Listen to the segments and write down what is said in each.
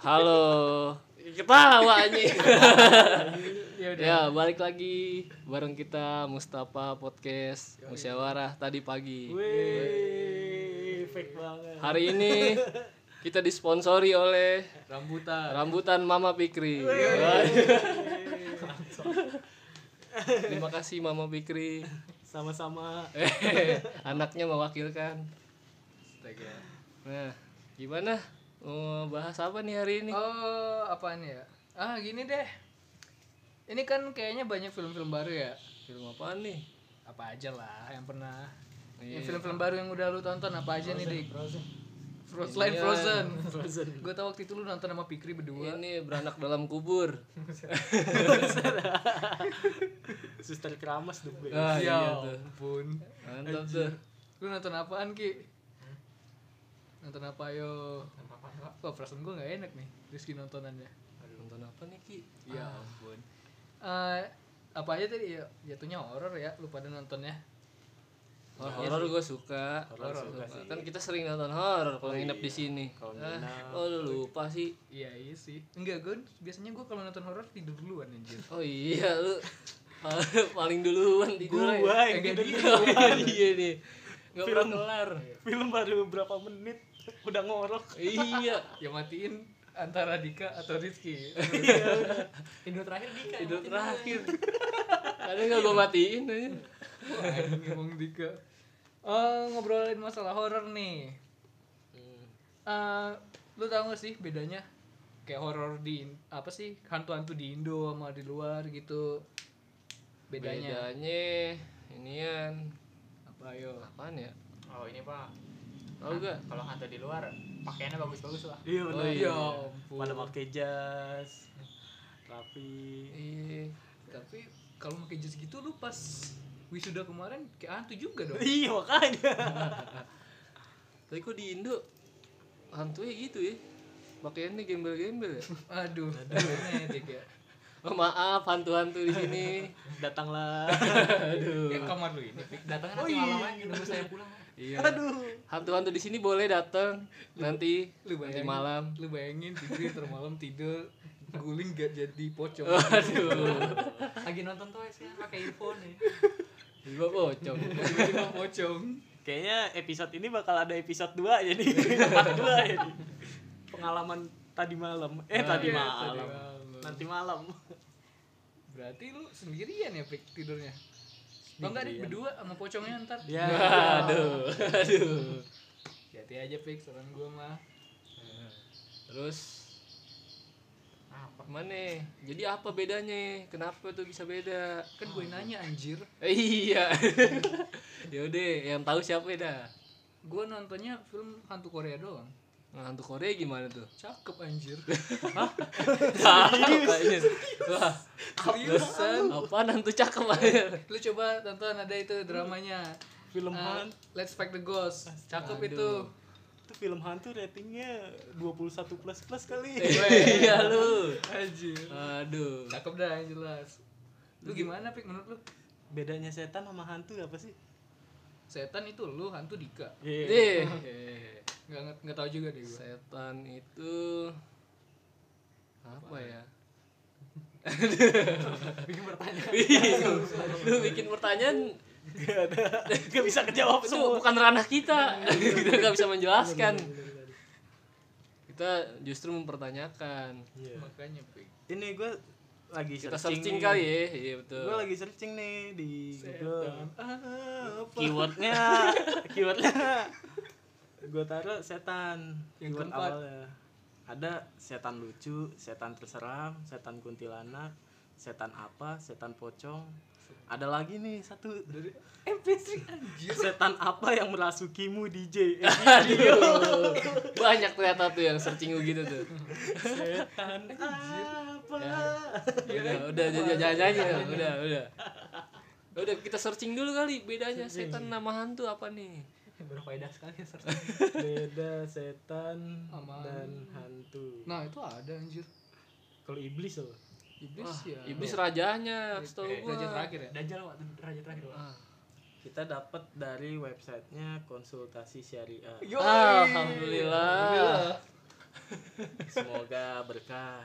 Halo. Ketawa anjing. Ya, balik lagi bareng kita Mustafa Podcast musyawarah tadi pagi. Wih, fake banget. Hari ini kita disponsori oleh Rambutan Mama Pikri. Terima kasih Mama Pikri. Sama-sama. Anaknya mewakilkan. Nah, gimana? Oh, bahas apa nih hari ini? Oh, apaan ya? Ah, gini deh. Ini kan kayaknya banyak film-film baru ya. Film apaan nih? Apa aja lah yang pernah. Ini film-film baru yang udah lu tonton apa aja Frozen, nih, Dik? Frozen. Gue tau waktu itu lu nonton sama Pikri berdua. Ini beranak dalam kubur. Suster Keramas tuh. Ah, iya tuh. Ampun. Mantap tuh. Lu nonton apaan, Ki? Nonton apa yo? Wah, perasaan gue gak enak nih Rizky nontonannya. Aduh, nonton apa nih Ki? Ya ampun. Apa aja tadi ya? Jatuhnya horor ya, lu pada nontonnya. Horor gue suka. Horor suka. Kan kita sering nonton horor kalau nginep di sini. Oh lu lupa sih. Iya iya sih. Enggak gue, biasanya gue kalau nonton horor tidur duluan anjir. Oh iya lu paling duluan tidur. Gua yang dia nih. Gak pernah kelar. Film baru berapa menit udah ngorok. Iya, ya matiin antara Dika atau Rizky. Indo terakhir Dika. Indo terakhir. Kadang enggak gua matiin aja. Ngomong Dika. Ngobrolin masalah horor nih. Lu tahu enggak sih bedanya kayak horor di apa sih? Hantu-hantu di Indo sama di luar gitu. Bedanya inian. Apa yo? Apaan ya? Oh, ini Pak. Oh enggak, kalau hantu di luar pakaiannya bagus-bagus lah. Iya benar. Oh, iya. Pada pakai jas rapi. Iya. Tapi kalau pakai jas gitu lu pas wisuda kemarin kayak hantu juga dong. Iya makanya. Tapi kok di Indo hantunya gitu ya? Pakaiannya gembel-gembel ya? Aduh. Ya. Oh, maaf hantu-hantu di sini. Datanglah. Aduh. Ya kamar lu ini. Datang nanti malam lagi nunggu saya pulang. Iya. Aduh. Hantu-hantu di sini boleh datang nanti malam. Lu bayangin Pikri termalam tidur guling gak jadi pocong. Aduh. Lagi nonton tuh saya pakai earphone nih. Tiba pocong. Kayaknya episode ini bakal ada episode 2 jadi part 2 jadi. Pengalaman tadi malam. Tadi malam. Nanti malam. Berarti lu sendirian ya Pik tidurnya? Enggak deh, berdua sama pocongnya ntar. Ya. Aduh. Hati aja Pik, saran gue mah. Terus apa mana? Jadi apa bedanya? Kenapa tuh bisa beda? Kan gue nanya anjir. Iya. Yaudah, yang tahu siapa dah? Gue nontonnya film hantu Korea doang. Nah, hantu Korea gimana tuh? Cakep anjir. Hah? Serius? Wah, seriusan? Apaan hantu cakep anjir? Lu coba tonton, ada itu dramanya. Film hantu Let's Fight the Ghost. Cakep. Aduh. Itu film hantu ratingnya 21++ kali. Iya lu anjir. Aduh. Cakep dah yang jelas. Lu gimana Pik menurut lu? Bedanya setan sama hantu apa sih? Setan itu lu, hantu Dika. Nggak tahu juga deh gue. Setan itu apa ya? bikin pertanyaan nggak bisa kejawab semua. Itu bukan ranah kita. Kita nggak bisa menjelaskan. Kita justru mempertanyakan. Makanya ini gue lagi searching kali ya. Iya betul. Gue lagi searching nih di Google. Keywordnya gue taruh setan yang keempat. Ada setan lucu, setan terseram, setan kuntilanak, setan apa, setan pocong. Ada lagi nih satu dari MP3 anjir. Setan apa yang merasukimu DJ. Aduh. Banyak ternyata tuh yang searching gitu tuh. Setan apa? Udah kita searching dulu kali bedanya setan nama hantu apa nih. Berfaedah sekali serta beda setan aman dan hantu. Nah itu ada anjir. Kalau iblis loh. Iblis rajanya setahu gua. Raja terakhir ya. Dajjal raja terakhir. Kita dapat dari websitenya konsultasi syariah. Alhamdulillah. Semoga berkah.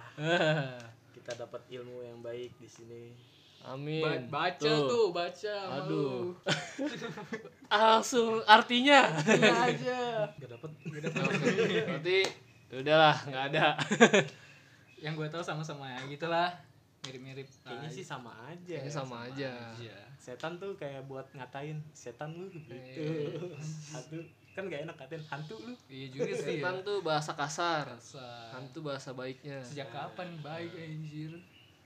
Kita dapat ilmu yang baik di sini. Amin. Baca tuh. Aduh. Langsung artinya. Iya aja. Gak dapet. Berarti udahlah, nggak ada. Yang gue tahu sama-sama ya, gitulah. Mirip-mirip. Kayaknya sih sama aja. Kayaknya sama aja. Setan tuh kayak buat ngatain setan lu gitu. Aduh. Kan gak enak katain hantu lu. Iya juga sih. Setan tuh bahasa kasar. Hantu bahasa baiknya. Sejak kapan baik anjir?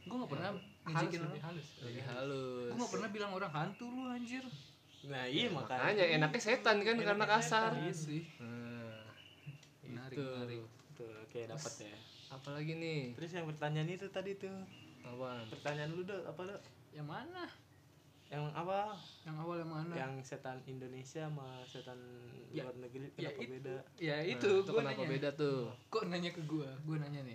Gue gak pernah ngejekin orang. Lebih halus. Gue gak pernah bilang orang hantu lu anjir. Nah iya makanya enaknya setan kan karena kasar. Iya sih. Menarik. Oke dapet ya. Apalagi nih? Terus yang pertanyaan itu tadi tuh. Apaan? Pertanyaan lu dong apa dong? Yang mana? Yang awal yang mana? Yang setan Indonesia sama setan luar negeri kenapa beda? Ya itu, nah, kenapa nanya. Beda tuh? Kok nanya ke gua? Gua nanya nih.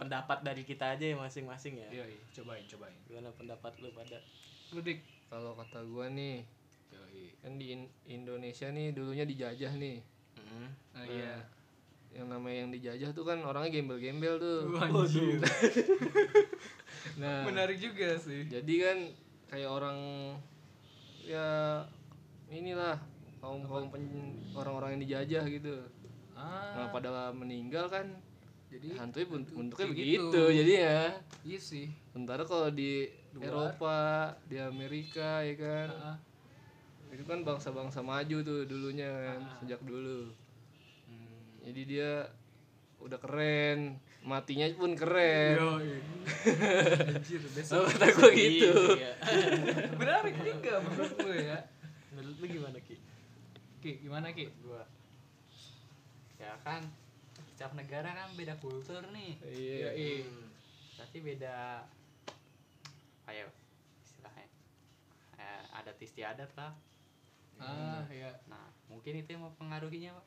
Pendapat dari kita aja masing-masing ya. Iya, cobain. Gimana pendapat lu pada? Lu Dik, kalau kata gua nih, kan di Indonesia nih dulunya dijajah nih. Mm-hmm. Nah, iya. Yang namanya yang dijajah tuh kan orangnya gembel-gembel tuh. Waduh. Nah, menarik juga sih. Jadi kan kayak orang ya inilah orang-orang yang dijajah gitu. Nah, padahal meninggal kan. Jadi hantunya bentuknya begitu. Jadi ya. Iya sih. Sementara kalau di Eropa, di Amerika ya kan. Itu kan bangsa-bangsa maju tuh dulunya kan, sejak dulu. Jadi dia udah keren, matinya pun keren. Anjir, besok kata gue gitu. Menarik juga menurut gue ya. Menurut lu gimana Ki? Gua. Ya kan, setiap negara kan beda kultur nih. Iya. Tapi beda kayak istilahnya adat istiadat lah. Iya. Nah, mungkin itu yang mempengaruhinya, Pak.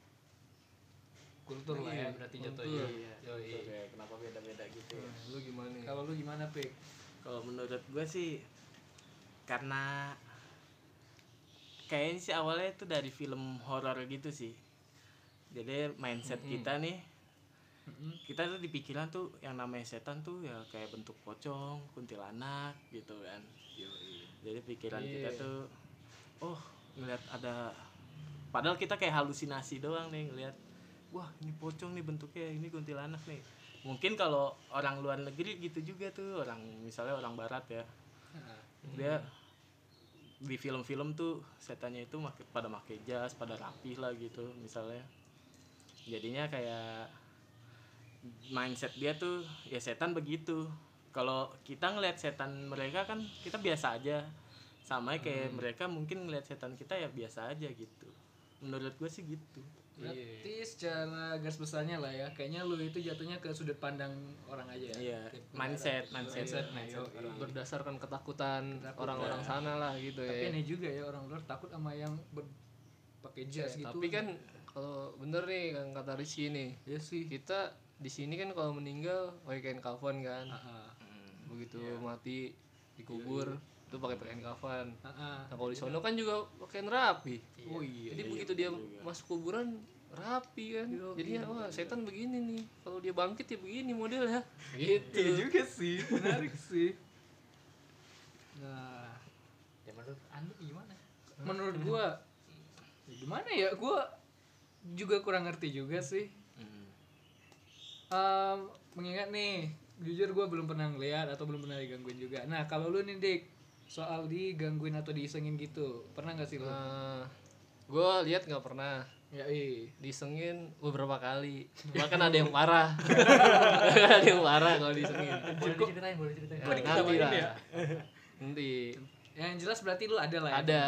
Kultur lah ya berarti jatuhnya. Iya. Kenapa beda-beda gitu ya? Lu gimana? Kalau lu gimana, Pik? Kalau menurut gue sih karena kayaknya sih awalnya itu dari film horor gitu sih. Jadi mindset kita nih, kita tuh di pikiran tuh yang namanya setan tuh ya kayak bentuk pocong, kuntilanak gitu kan. Jadi pikiran kita tuh ngeliat ada, padahal kita kayak halusinasi doang nih ngeliat. Wah, ini pocong nih bentuknya, ini kuntilanak nih. Mungkin kalau orang luar negeri gitu juga tuh, orang misalnya orang barat ya. Dia di film-film tuh setannya itu pada pakai jas, pada rapih lah gitu misalnya. Jadinya kayak mindset dia tuh ya setan begitu. Kalau kita ngelihat setan mereka kan kita biasa aja. Sama kayak mereka mungkin ngelihat setan kita ya biasa aja gitu. Menurut gue sih gitu. Berarti secara garis besarnya lah ya, kayaknya lu itu jatuhnya ke sudut pandang orang aja ya. Iya. Mindset. Berdasarkan ketakutan orang-orang sana lah gitu. Tapi ya. Tapi ini juga ya orang luar takut sama yang pakai jas gitu. Tapi kan kalau bener nih kan kata Rizky nih. Iya sih. Kita di sini kan kalau meninggal pakai kain kafan kan. Begitu mati dikubur. Itu pakai pakaian kafan. Nah, kalau di sono kan juga pakaian rapi. Iya. Jadi begitu dia masuk kuburan rapi kan. Jadinya wah, setan begini nih. Kalau dia bangkit ya begini modelnya. Gitu. Iya juga sih, menarik sih. Nah, ya menurut Anda gimana? Menurut gua gimana ya? Gua juga kurang ngerti juga sih. Mengingat nih, jujur gua belum pernah ngeliat atau belum pernah digangguin juga. Nah, kalau lu nih Dik, soal digangguin atau diisengin gitu pernah nggak sih lo? Gue lihat nggak pernah. Diisengin beberapa kali. Bahkan ada yang parah. Kalau diisengin. Boleh ceritain. Nanti lah. Nanti. Yang jelas berarti lo ada lah. Ya? Ada.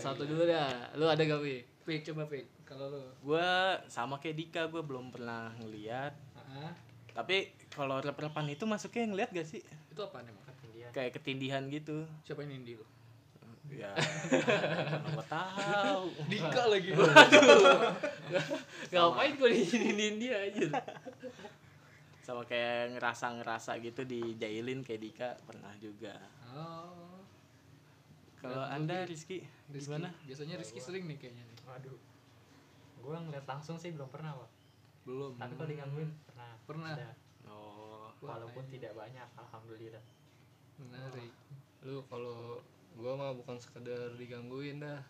Satu dulu dah. Lo ada gak Pik? Coba Pik. Kalau lo? Gue sama kayak Dika, gue belum pernah ngeliat. Tapi kalau rep-repan itu masuknya ngeliat gak sih? Itu apa nih? Kayak ketindihan gitu. Siapa yang nindi lu? Ya. Enggak tahu. Dika lagi. Ngapain gua nindi aja. Sama kayak ngerasa gitu dijailin kayak Dika pernah juga. Oh. Kalau Anda Rizky gimana? Biasanya Rizky sering nih kayaknya nih. Waduh. Gua ngeliat langsung sih belum pernah, Pak. Belum. Tapi kalau digangguin pernah. Pernah. Ada. Oh. Walaupun tidak banyak, alhamdulillah. Menarik. Oh. Lu kalau gua mah bukan sekedar digangguin dah.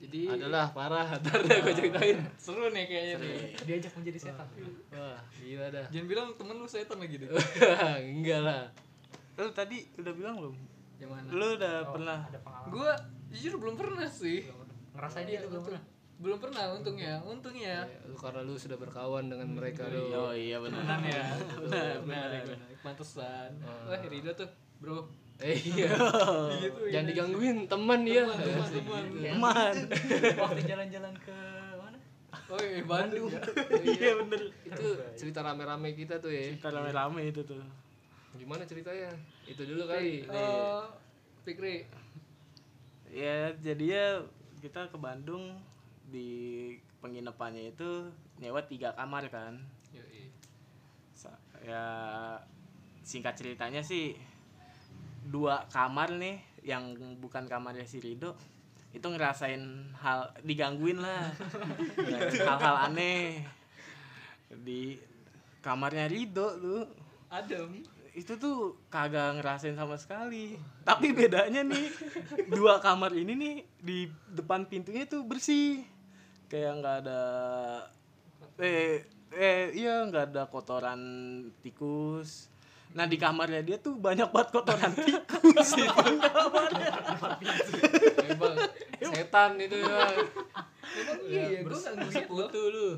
Jadi adalah parah, ntar dah gua ceritain. Seru nih kayaknya nih. Diajak menjadi setan. Wah, gila dah. Jangan bilang temen lu setan lagi deh. Enggak lah. Lu tadi udah bilang belum? Yang mana? Lu udah pernah? Gua jujur belum pernah sih. Ngerasain itu belum pernah. Belum pernah, untungnya. Ya, karena lu sudah berkawan dengan mereka lu. Oh iya benar ya. Benar. Pantesan. Wah, Rido tuh, bro. Iya. Gitu, jangan digangguin teman ya. Teman. Waktu jalan-jalan ke mana? Oh, Bandung. Iya benar. Itu cerita rame-rame kita tuh ya. Cerita rame-rame itu tuh. Gimana ceritanya? Itu dulu kali. Pikri. Ya, jadinya kita ke Bandung. Di penginapannya itu nyewa 3 kamar kan. Yoi. Ya singkat ceritanya sih 2 kamar nih yang bukan kamarnya si Rido itu ngerasain hal digangguin lah. Hal-hal aneh di kamarnya Rido tuh. Adem. Itu tuh kagak ngerasain sama sekali. Tapi bedanya nih 2 kamar ini nih di depan pintunya tuh bersih. Kayak nggak ada iya nggak ada kotoran tikus. Nah di kamarnya dia tuh banyak banget kotoran tikus. Itu kamarnya emang setan itu ya. Emang iya gue nggak ngeliat foto lu.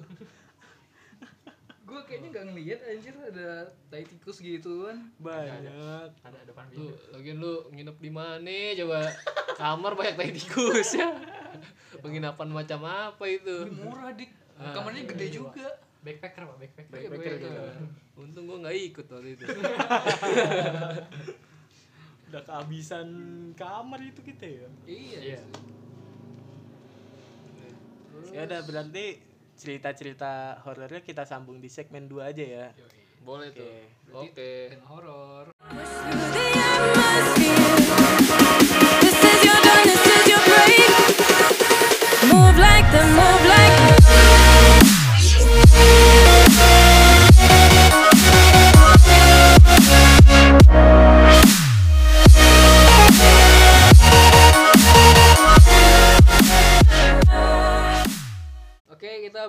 Gue kayaknya nggak ngeliat anjir ada tai tikus gituan. Banyak. Ada depan pintu. Lagian lu nginep di mana coba? Kamar banyak tai tikus ya. Penginapan macam apa itu? Murah dik, kamarnya gede juga. Backpacker pak, backpacker gitu. Untung gue nggak ikut waktu itu. Udah kehabisan kamar itu kita ya. Iya. Ya udah berarti cerita-cerita horornya kita sambung di segmen 2 aja ya. Boleh tuh. Oke. Horor.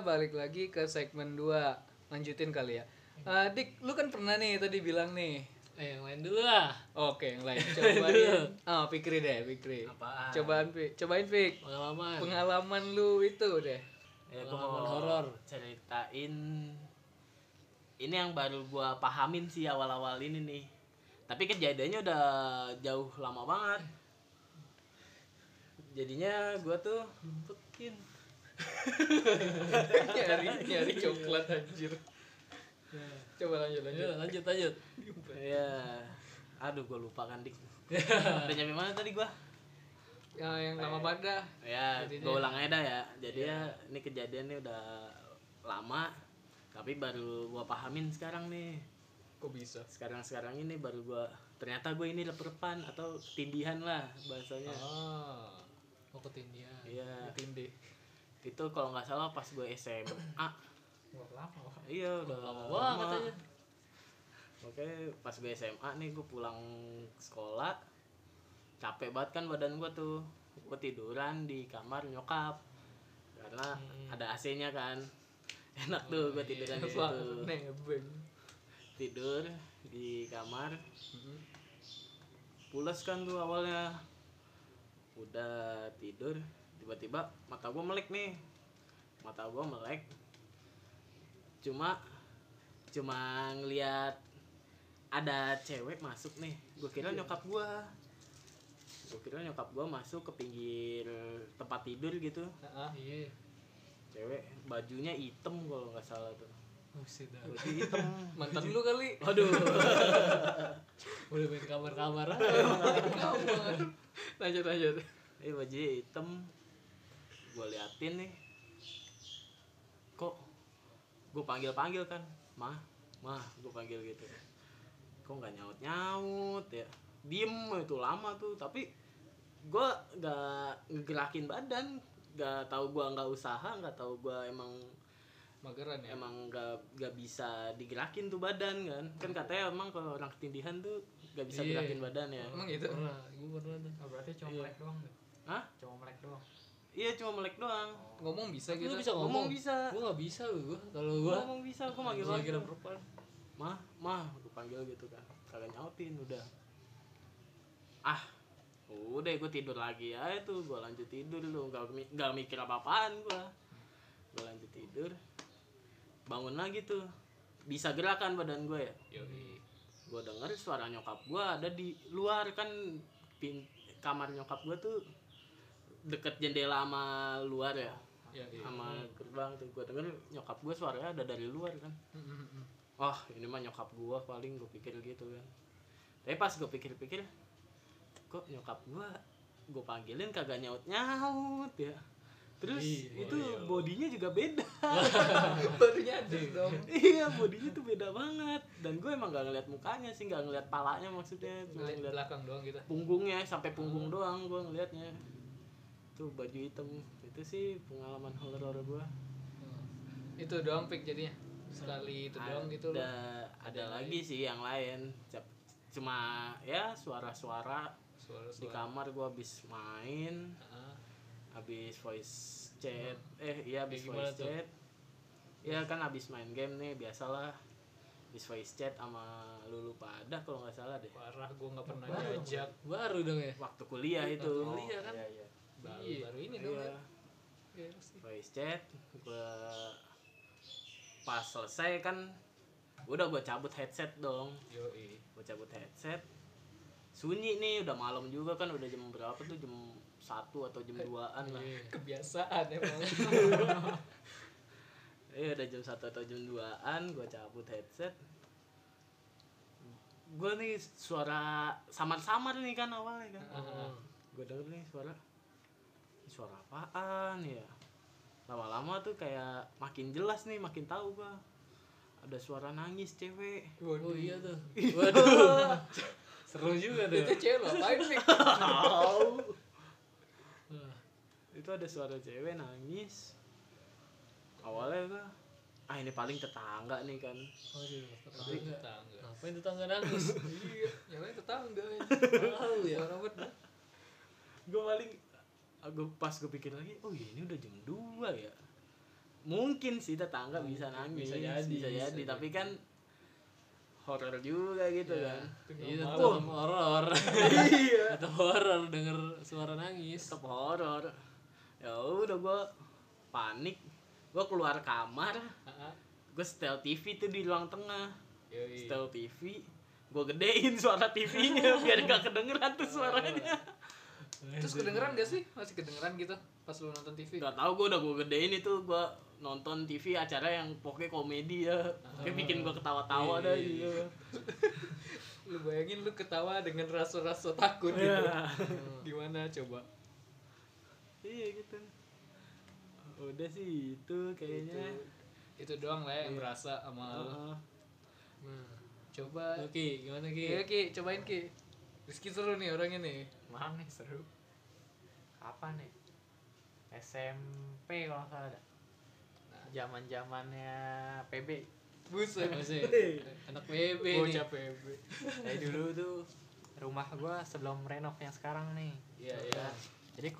Balik lagi ke segmen 2. Lanjutin kali ya. Dik, lu kan pernah nih tadi bilang nih. Yang lain dulu lah. Oke, yang lain. Cobain. Pikri deh, Pikri. Apaan? Cobain Pik. Pengalaman lu itu deh. Ya, pengalaman horor. Ceritain. Ini yang baru gua pahamin sih awal-awal ini nih. Tapi kejadiannya udah jauh lama banget. Jadinya gua tuh mungkin nyari coklat anjir. Coba lanjut. Ya. Aduh gua lupa kan dik. Udah nyampe mana tadi gua? Ya yang lama banget. Ya, gua ulang aja dah ya. Jadi ya ini kejadiannya udah lama tapi baru gua pahamin sekarang nih. Kok bisa? Sekarang ini baru gua ternyata gua ini lep-lepan atau tindihan lah bahasanya. Oh ketindihan. Iya, ketindih. Itu kalau nggak salah pas gue SMA. Iya udah lama banget katanya. Oke pas gue SMA nih gue pulang sekolah capek banget kan badan gue tuh. Gue tiduran di kamar nyokap karena ada AC nya kan enak tuh. Gue tiduran di situ, tidur di kamar pulas kan gue awalnya udah tidur. Tiba-tiba mata gue melek cuma ngelihat ada cewek masuk nih. Gue kira nyokap gue masuk ke pinggir tempat tidur gitu. Cewek bajunya hitam kalau nggak salah tuh. Baju hitam. Mantan lu kali. Aduh. Udah main kamar-kamar. Lanjut. Bajunya hitam. Gue liatin nih kok gue panggil kan mah gue panggil gitu kok nggak nyaut ya. Diem itu lama tuh tapi gue nggak ngegerakin badan. Nggak tahu gue nggak usaha, nggak tahu gue emang mageran ya. Emang gak bisa digerakin tuh badan kan. Kan katanya emang kalau orang ketindihan tuh gak bisa gerakin badan ya. Emang gitu. Gue pernah tuh. Oh, berarti cuma melek doang tuh. Hah? Cuma melek doang. Iya cuma melek doang. Oh. Ngomong bisa gitu. Lu bisa ngomong bisa. Gue gak bisa gue. Kalau gue ngomong bisa, gue manggil perempuan. Mah, gue panggil gitu kan. Kagak nyautin udah. Ah. Udah gue tidur lagi ya itu. Gue lanjut tidur lu. Gak mikir apa-apaan gue lanjut tidur, bangun lagi tuh, bisa gerakan badan gue ya. Gue denger suara nyokap gue ada di luar kan, kamar nyokap gue tuh deket jendela sama luar ya, sama gerbang tuh. Gue denger nyokap gue suaranya ada dari luar kan. Wah, ini mah nyokap gue paling, gue pikir gitu kan. Tapi pas gue pikir-pikir, kok nyokap gue panggilin kagak nyaut-nyaut ya. Terus itu bodinya juga beda. Baru nyadar dong. Iya, bodinya tuh beda banget. Dan gue emang gak ngeliat mukanya sih, gak ngeliat palanya maksudnya. Cuma ngeliat belakang doang gitu. Punggungnya, sampai punggung doang gue ngeliatnya. Tuh baju hitam. Itu sih pengalaman horor gue. Itu doang pik jadinya. Sekali itu doang gitu loh. Ada lagi sih yang lain. Cuma ya suara-suara. Di kamar gue habis main. Habis voice chat, voice chat tuh? Ya kan habis main game nih, biasalah habis voice chat sama Lulu pada kalau gak salah deh. Parah, gue gak pernah diajak. Baru dong ya? Waktu kuliah itu. Kuliah kan? Iya. Baru ini dong ya. Voice chat, gue pas selesai kan udah gue cabut headset dong. Gue cabut headset, sunyi nih, udah malam juga kan, udah jam berapa tuh, jam 1 atau jam 2-an lah. Kebiasaan emang. Iya udah jam 1 atau jam 2-an gue cabut headset. Gue nih suara samar-samar nih kan awalnya kan. Gue denger nih suara apaan ya. Lama-lama tuh kayak makin jelas nih, makin tahu gue. Ada suara nangis cewek. Oh iya tuh. Waduh. Seru juga tuh. Itu cewek ngapain sih? Tahu. Itu ada suara cewek nangis. Awalnya gue, ini paling tetangga nih kan. Tetangga. Ngapain tetangga nangis? Iya, yang lain tetangga. Tahu ya. Gue paling, pas gue pikir lagi, ini udah jam 2 ya. Mungkin sih tetangga bisa nangis. Bisa jadi. Tapi kan horor juga gitu kan. Iya, tetap horor. Iya. Tetap horor denger suara nangis. Tetap horor. Ya udah gue panik. Gue keluar kamar. Gue setel TV tuh di ruang tengah. Setel TV. Gue gedein suara TV-nya biar gak kedengeran tuh suaranya. Terus kedengeran gak sih? Masih kedengeran gitu pas lu nonton TV? Gak tau, gue gedein itu. Gue nonton TV acara yang pokoknya komedi ya. Kayak bikin gue ketawa-tawa dah gitu. Lu bayangin lu ketawa dengan rasa-rasa takut gitu. Gimana coba? Iya gitu. Udah sih itu kayaknya. Itu doang lah yang berasa sama lu. Coba Ki, gimana Ki? Iya Ki, cobain Ki. Rizky seru nih orangnya nih. Mana nih seru? Kapan nih? SMP kalau gak salah dah. Zaman-zamannya PB. Buset. Anak PB nih. Bocah PB. Dari dulu tuh rumah gua sebelum renov yang sekarang nih. Iya. Jadi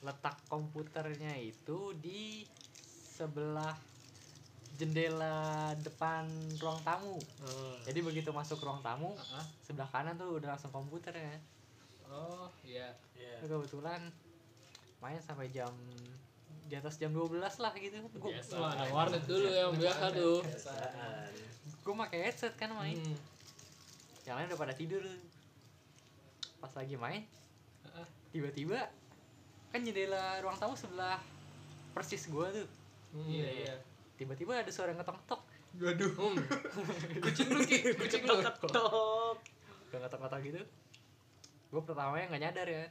letak komputernya itu di sebelah jendela depan ruang tamu. Jadi begitu masuk ruang tamu, sebelah kanan tuh udah langsung komputer ya. Oh, iya. Kebetulan main sampai jam di atas jam 12 lah gitu. Gua ada warnet dulu yang biasa tuh. Gua pakai headset kan main. Yang lain udah pada tidur. Pas lagi main, tiba-tiba kan jendela ruang tamu sebelah persis gua tuh. Iya. Tiba-tiba ada suara ngetok-ngetok. Waduh. Kucing lu ngetok-ngetok. Udah ngetok-ngetok gitu. Gua pertamanya enggak nyadar ya.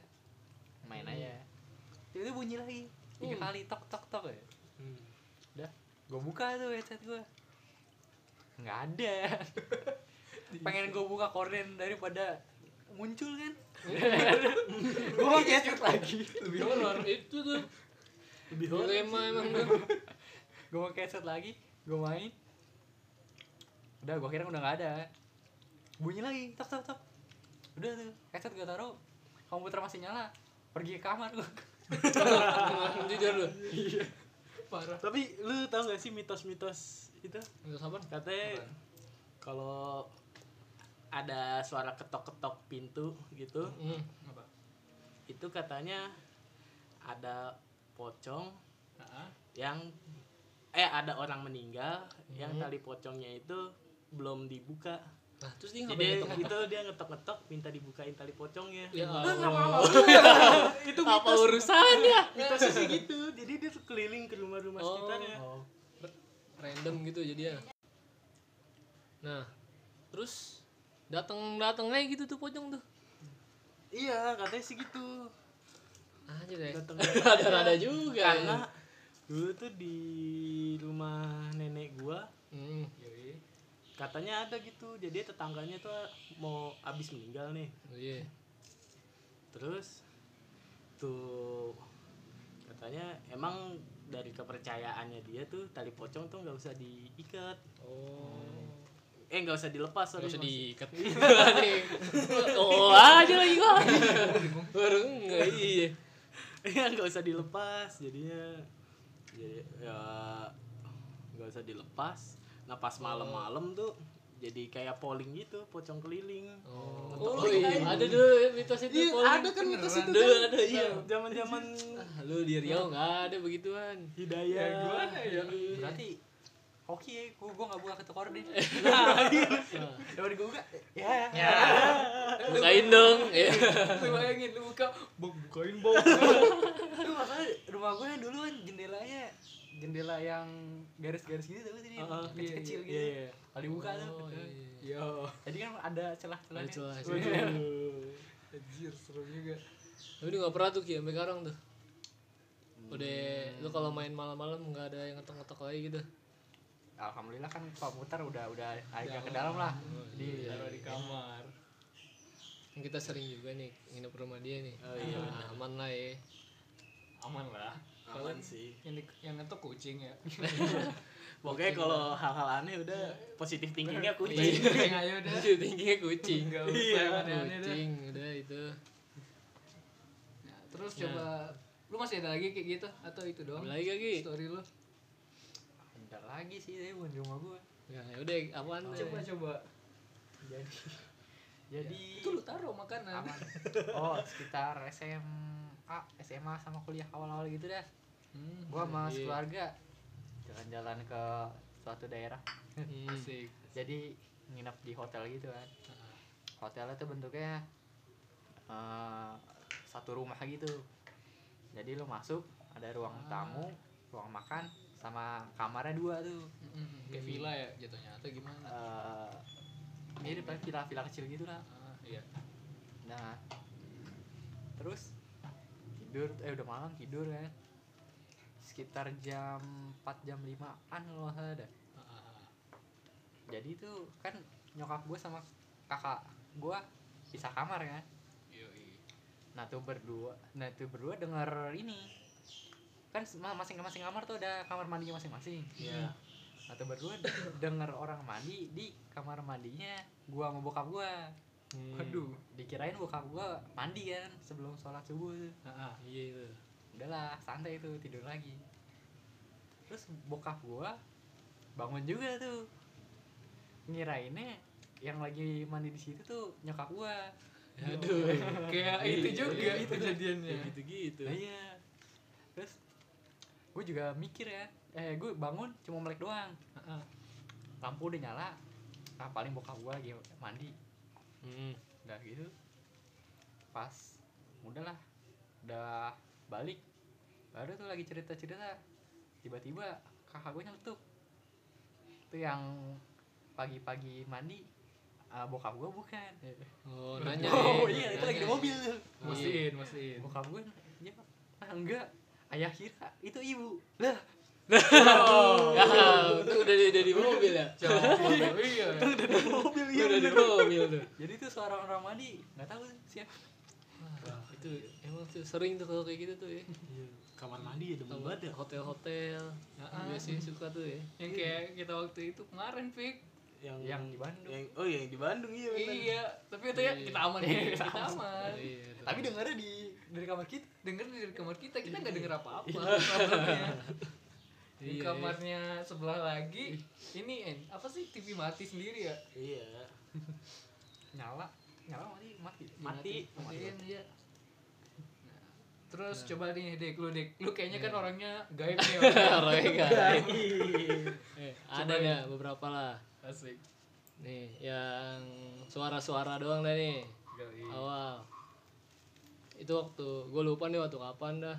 Main aja. Tiba-tiba bunyi lagi. 3 kali tok ya. Udah, gue buka tuh headset gue. Nggak ada. Pengen gue buka korden daripada muncul kan. Gue pakai headset lagi. Lebih horor itu tuh. Dilema emang tuh. Gue mau keset lagi, gue main. Udah, gue kira udah gak ada. Bunyi lagi, tok. Udah tuh, headset gue taruh, komputer masih nyala. Pergi ke kamar gue. Jujur lu. Iya. Parah. Tapi lu tau gak sih mitos-mitos itu? Mitos apa? Katanya kalau ada suara ketok-ketok pintu gitu. Apa? Itu katanya ada pocong yang ada orang meninggal yang tali pocongnya itu belum dibuka. Nah, terus dia ngapain itu? Dia ngetok-ngetok minta dibukain tali pocongnya. Ya Allah. Itu apa urusannya? Mitosnya sih gitu. Jadi dia keliling ke rumah-rumah sekitarnya. Oh. Random gitu jadi ya. Nah, terus datang lagi gitu tuh pocong tuh. Iya, katanya sih gitu. Anjir deh. Ada juga. Karena dulu tuh di rumah nenek gua. Katanya ada gitu, jadi tetangganya tuh mau abis meninggal nih. Oh, yeah. Terus tuh katanya emang dari kepercayaannya dia tuh tali pocong tuh nggak usah diikat. Nggak usah dilepas. Nggak usah diikat. Aja lagi kok. Baru nggak iya. Nggak usah dilepas jadinya. Jadi ya nggak usah dilepas. Nah pas malam-malam tuh jadi kayak polling gitu, pocong keliling. Ada dulu mitos itu polling. Ada kan mitos itu kan. Ada iya. Zaman-zaman lu di Riau enggak ada begituan. Hidayah gua ya. Berarti hoki ya, gua enggak buka ketok korden. Dari gua buka. Ya. Bukain dong. Lu bayangin lu buka, bukain bau. Lu makanya rumah gua dulu kan jendelanya jendela yang garis-garis gitu tapi ini kecil-kecil gitu. Kalau dibuka tuh. Jadi kan ada celah-celahnya. Anjir, seru juga. Tapi lu enggak pernah tuh Ki sampai sekarang tuh. Udah lu kalau main malam-malam enggak ada yang ngetok-ngetok lagi gitu. Alhamdulillah kan komputer udah agak ke dalam lah. Ditaruh di kamar. Kita sering juga nih nginep rumah dia nih. Aman lah ya. Aman lah. Aman sih. Yang ngetok kucing ya. Pokoknya kalau hal-hal aneh udah positif thinkingnya kucing. Ayo udah. Positif thinkingnya kucing. Enggak usah aneh-aneh dah. Kucing udah itu. Nah, terus coba lu masih ada lagi kayak gitu atau itu doang? Lagi story lu. Ada lagi sih tapi bukan rumah gua. Ya udah apaan? Coba. Jadi itu lu taruh makanan. Sekitar SMA sama kuliah awal-awal gitu dah. Gua sama keluarga jalan-jalan ke suatu daerah. Asik. Jadi nginep di hotel gitu kan. Hotelnya tuh bentuknya satu rumah gitu. Jadi lu masuk ada ruang tamu, ruang makan sama kamarnya dua tuh. Kayak villa ya jatuhnya atau gimana? Mirip kayak villa-villa kecil gitu lah. Iya. Nah. Terus udah malam tidur kan sekitar jam 4 jam 5an kalau salah ada. Jadi tuh kan nyokap gue sama kakak gue pisah kamar kan. Nah tuh berdua denger ini kan masing-masing kamar tuh ada kamar mandinya masing-masing. Nah tuh berdua denger orang mandi di kamar mandinya gue sama bokap gue. Waduh, dikirain bokap gua mandi kan sebelum sholat subuh tuh. Iya itu. Udahlah, santai itu tidur lagi. Terus bokap gua bangun juga tuh. Ngirainnya yang lagi mandi di situ tuh nyokap gua. Aduh, kayak itu juga itu kejadiannya. Gitu-gitu. Iya. Terus gua juga mikir ya, gua bangun cuma melek doang. Lampu udah nyala. Ah, paling bokap gua lagi mandi. Udah gitu pas udah balik baru tuh lagi cerita tiba-tiba kakak gue nyeletuk tuh yang pagi-pagi mandi bokap gue bukan nanya. Itu lagi di mobil tuh mesin bokap gue ya enggak ayah kira itu ibu lah. Itu udah di mobil ya. Udah di mobil. Jadi tuh suara orang mandi, enggak tahu siapa. Wah, itu emang tuh sering tuh kalau kayak gitu tuh ya. Kamar mandi ya demen banget ya. Hotel-hotel. Nah, biasanya suka tuh ya. Yang kayak kita waktu itu kemarin, Fik. Yang di Bandung. Yang di Bandung iya benar. Iya, tapi itu ya kita aman ya. Kita aman. Iya, tapi dengarnya dari kamar kita. Dengarnya dari kamar kita. Kita enggak denger apa-apa. Di kamarnya sebelah lagi. Ini apa sih TV mati sendiri ya? Iya. Nyala mati. Iya. Nah, terus coba nih Dek lu kayaknya kan orangnya gaib nih. Orangnya gaib. Ada ya beberapa lah. Asik. Nih yang suara-suara doang dah nih. Gaib. Awal. Itu waktu gue lupa nih waktu kapan dah.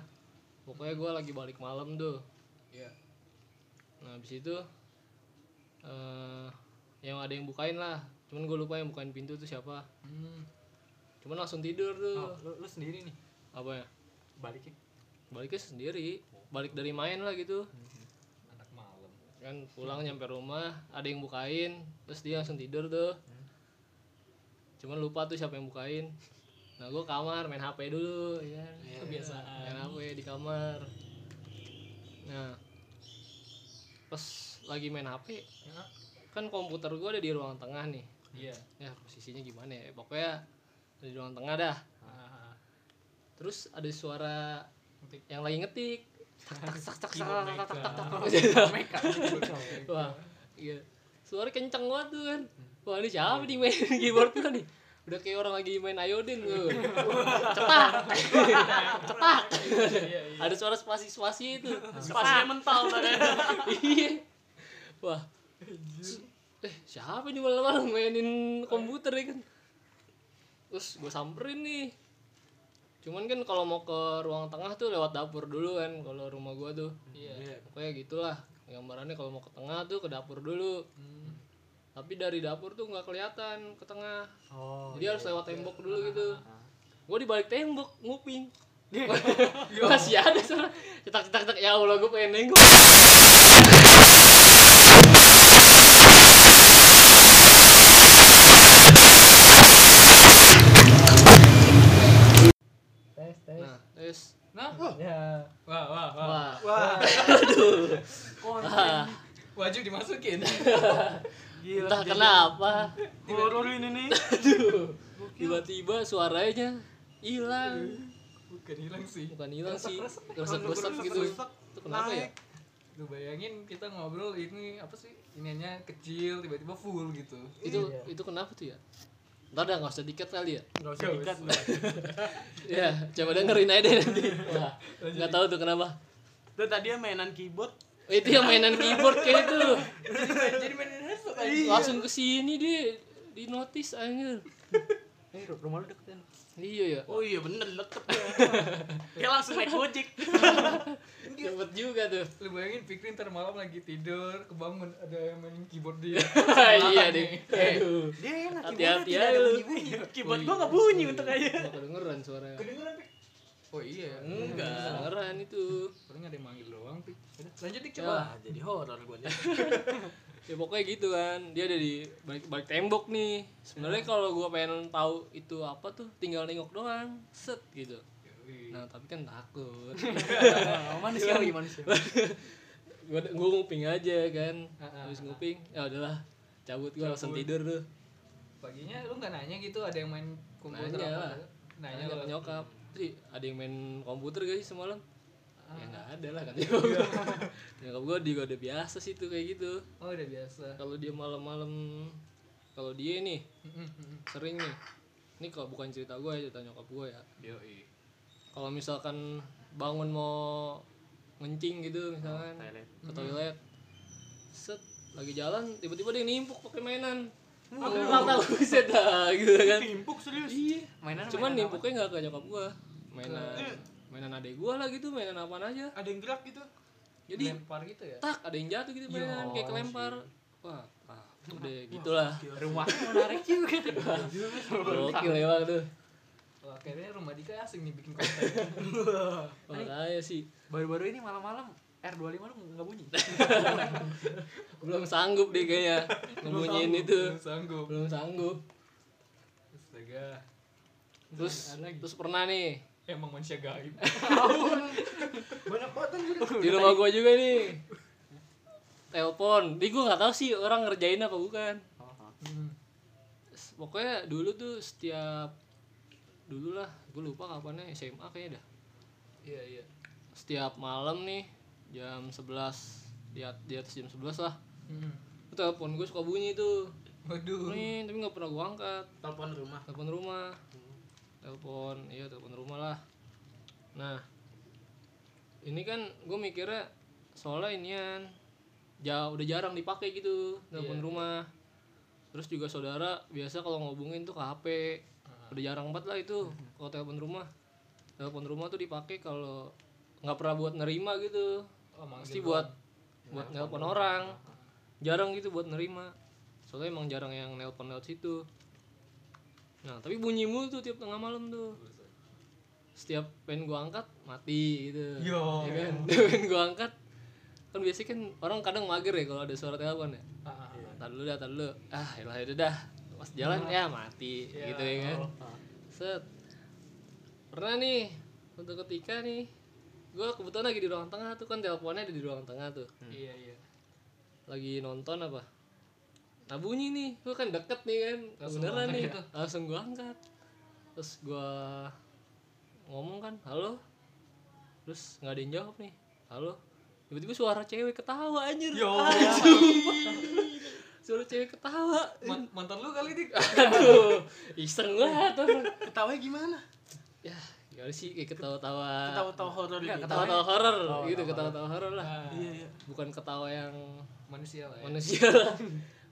Pokoknya gue lagi balik malam tuh. Iya. Nah, habis itu yang ada yang bukain lah. Cuman gue lupa yang bukain pintu tuh siapa. Cuman langsung tidur tuh. Lu sendiri nih? Apa ya? Baliknya sendiri. Balik dari main lah gitu. Anak malam. Kan pulang nyampe rumah, ada yang bukain, terus dia langsung tidur tuh. Cuman lupa tuh siapa yang bukain. Nah, gue kamar main HP dulu, ya. Kebiasaan. Main HP di kamar. Nah. Pas lagi main HP, kan komputer gue ada di ruang tengah nih. Iya. Ya posisinya gimana ya? Pokoknya di ruang tengah dah. Aha. Terus ada suara ngetik. Yang lagi ngetik. Tak tak tak. Wah, iya. Suara kenceng banget tuh kan. Wah, ini siapa nih main keyboard tuh nih? Udah kayak orang lagi main iodine tuh. Cetak. Ada suara spasi-spasi itu. Spasinya mental tadi. Iya. Wah. Siapa ini malam-malam mainin komputer ya kan? Terus gue samperin nih. Cuman kan kalau mau ke ruang tengah tuh lewat dapur dulu kan kalau rumah gue tuh. Iya. Pokoknya gitulah. Gambarannya kalau mau ke tengah tuh ke dapur dulu. Tapi dari dapur tuh nggak kelihatan ke tengah. Oh. Jadi harus lewat tembok dulu gitu. Gue di balik tembok nguping. Masih ada suara cetak-cetak. Ya Allah, gue pengen nengok. Wah. Aduh. Wajib dimasukin. Gila, entah kenapa. Horor ini. Aduh. Tiba-tiba suaranya hilang. Bukan hilang sih. Resep-resep gitu. Itu kenapa ya? Lu bayangin kita ngobrol ini apa sih? Ininya kecil tiba-tiba full gitu. Itu kenapa tuh ya? Ntar dah gak usah di-cut kali ya? Gak usah di-cut. Ya, coba dengerin aja deh nanti. Wah, gak tau tuh kenapa. Itu tadi yang mainan keyboard. Oh, itu yang mainan keyboard kayak itu. Jadi mainan headset aja. Langsung kesini dia, di notice aja. Ini rumah lu deket kan? Iya ya? Oh iya bener, deket ya. Kayak langsung naik gojek. Cepet juga tuh. Lu bayangin Fikri ntar malam lagi tidur, kebangun ada yang mainin keyboard dia. Iya deh. Dia enak, keyboardnya tidak ada bunyi-bunyi. Keyboard gua gak bunyi untuk aja. Gak kedengeran suaranya. Kedengeran Fik? Oh iya, enggak kedengeran itu. Paling ada yang manggil doang Fik. Lanjut Dik coba. Jadi horor gua nih. Ya pokoknya gitu kan. Dia ada di balik tembok nih. Sebenarnya kalau gua pengen tahu itu apa tuh tinggal nengok doang. Set gitu. Nah, tapi kan takut. manusia. Gua nguping aja kan. Habis nguping, ya udahlah. Cabut gua langsung tidur tuh. Paginya lu enggak nanya gitu ada yang main komputer apa? Nanya ke nyokap. Sih, ada yang main komputer gak sih semalam? Ya enggak ada lah kan. Nyokap gua juga udah biasa sih tuh kayak gitu. Oh, udah biasa. Kalau dia malam-malam kalau dia nih sering nih. Ini kalau bukan cerita gua ya, cerita nyokap gua ya. Yo, kalau misalkan bangun mau ngencing gitu misalkan ke toilet. Set lagi jalan tiba-tiba dia nimpuk pakai mainan. Aku enggak tahu buset dah gitu kan. Nimpuk serius. Iya. Mainan. Cuman nimpuknya enggak ke nyokap gua. Mainan adek gua lah gitu, mainan apaan aja. Ada yang gerak gitu. Jadi lempar gitu ya. Tak, ada yang jatuh gitu mainan kayak kelempar. Wah, udah gitulah. Rumahnya menarik juga gitu. Oke, lewat tuh. Wah, kayaknya rumah Dika asing nih bikin konten. Makanya sih. Baru-baru ini malam-malam R25 lu enggak bunyi. Belum sanggup deh kayaknya ngebunyiin itu. Belum sanggup. Astaga. Terus pernah nih. Emang manusia gaib. Banyak banget di rumah gue juga nih. Telepon, di gue nggak tahu sih orang ngerjain apa bukan. Pokoknya dulu tuh setiap dulu lah, gue lupa kapannya SMA kayaknya dah. Iya. Setiap malam nih jam 11 di atas jam 11 lah. Telepon gue suka bunyi tuh. Waduh. Nih tapi nggak pernah gue angkat. Telepon rumah. Telepon rumah lah. Nah, ini kan gue mikirnya soalnya inian jauh udah jarang dipakai gitu telepon rumah. Terus juga saudara biasa kalau ngobongin tuh ke HP. Udah jarang banget lah itu kalau telepon rumah. Telepon rumah tuh dipakai kalau nggak pernah buat nerima gitu. Pasti buat nelpon orang. Jarang gitu buat nerima. Soalnya emang jarang yang nelpon lewat situ. Nah, tapi bunyi mulu tuh tiap tengah malam tuh. Setiap pengen gua angkat, mati gitu. Yo. Ya kan? Pengen gua angkat. Kan biasanya kan orang kadang mager ya kalau ada suara telepon ya. Entar dulu. Ah, elah ya udah. Pas jalan ya mati gitu ya kan. Set. Pernah nih untuk ketika nih gua kebetulan lagi di ruang tengah tuh kan teleponnya ada di ruang tengah tuh. Iya. Lagi nonton apa? Nah bunyi nih, gue kan deket nih kan, beneran nih, ya? Langsung gue angkat. Terus gue ngomong kan, halo. Terus gak ada yang jawab nih, halo. Tiba-tiba suara cewek ketawa anjir. Suara cewek ketawa. Mantan lu kali nih. Aduh, iseng banget. Ketawanya gimana? Ya gak ada sih, kayak ketawa-tawa. Ketawa-tawa horor gitu. Ketawa-tawa horor gitu, ketawa-tawa horor lah. Iya. Bukan ketawa yang manusia lah ya.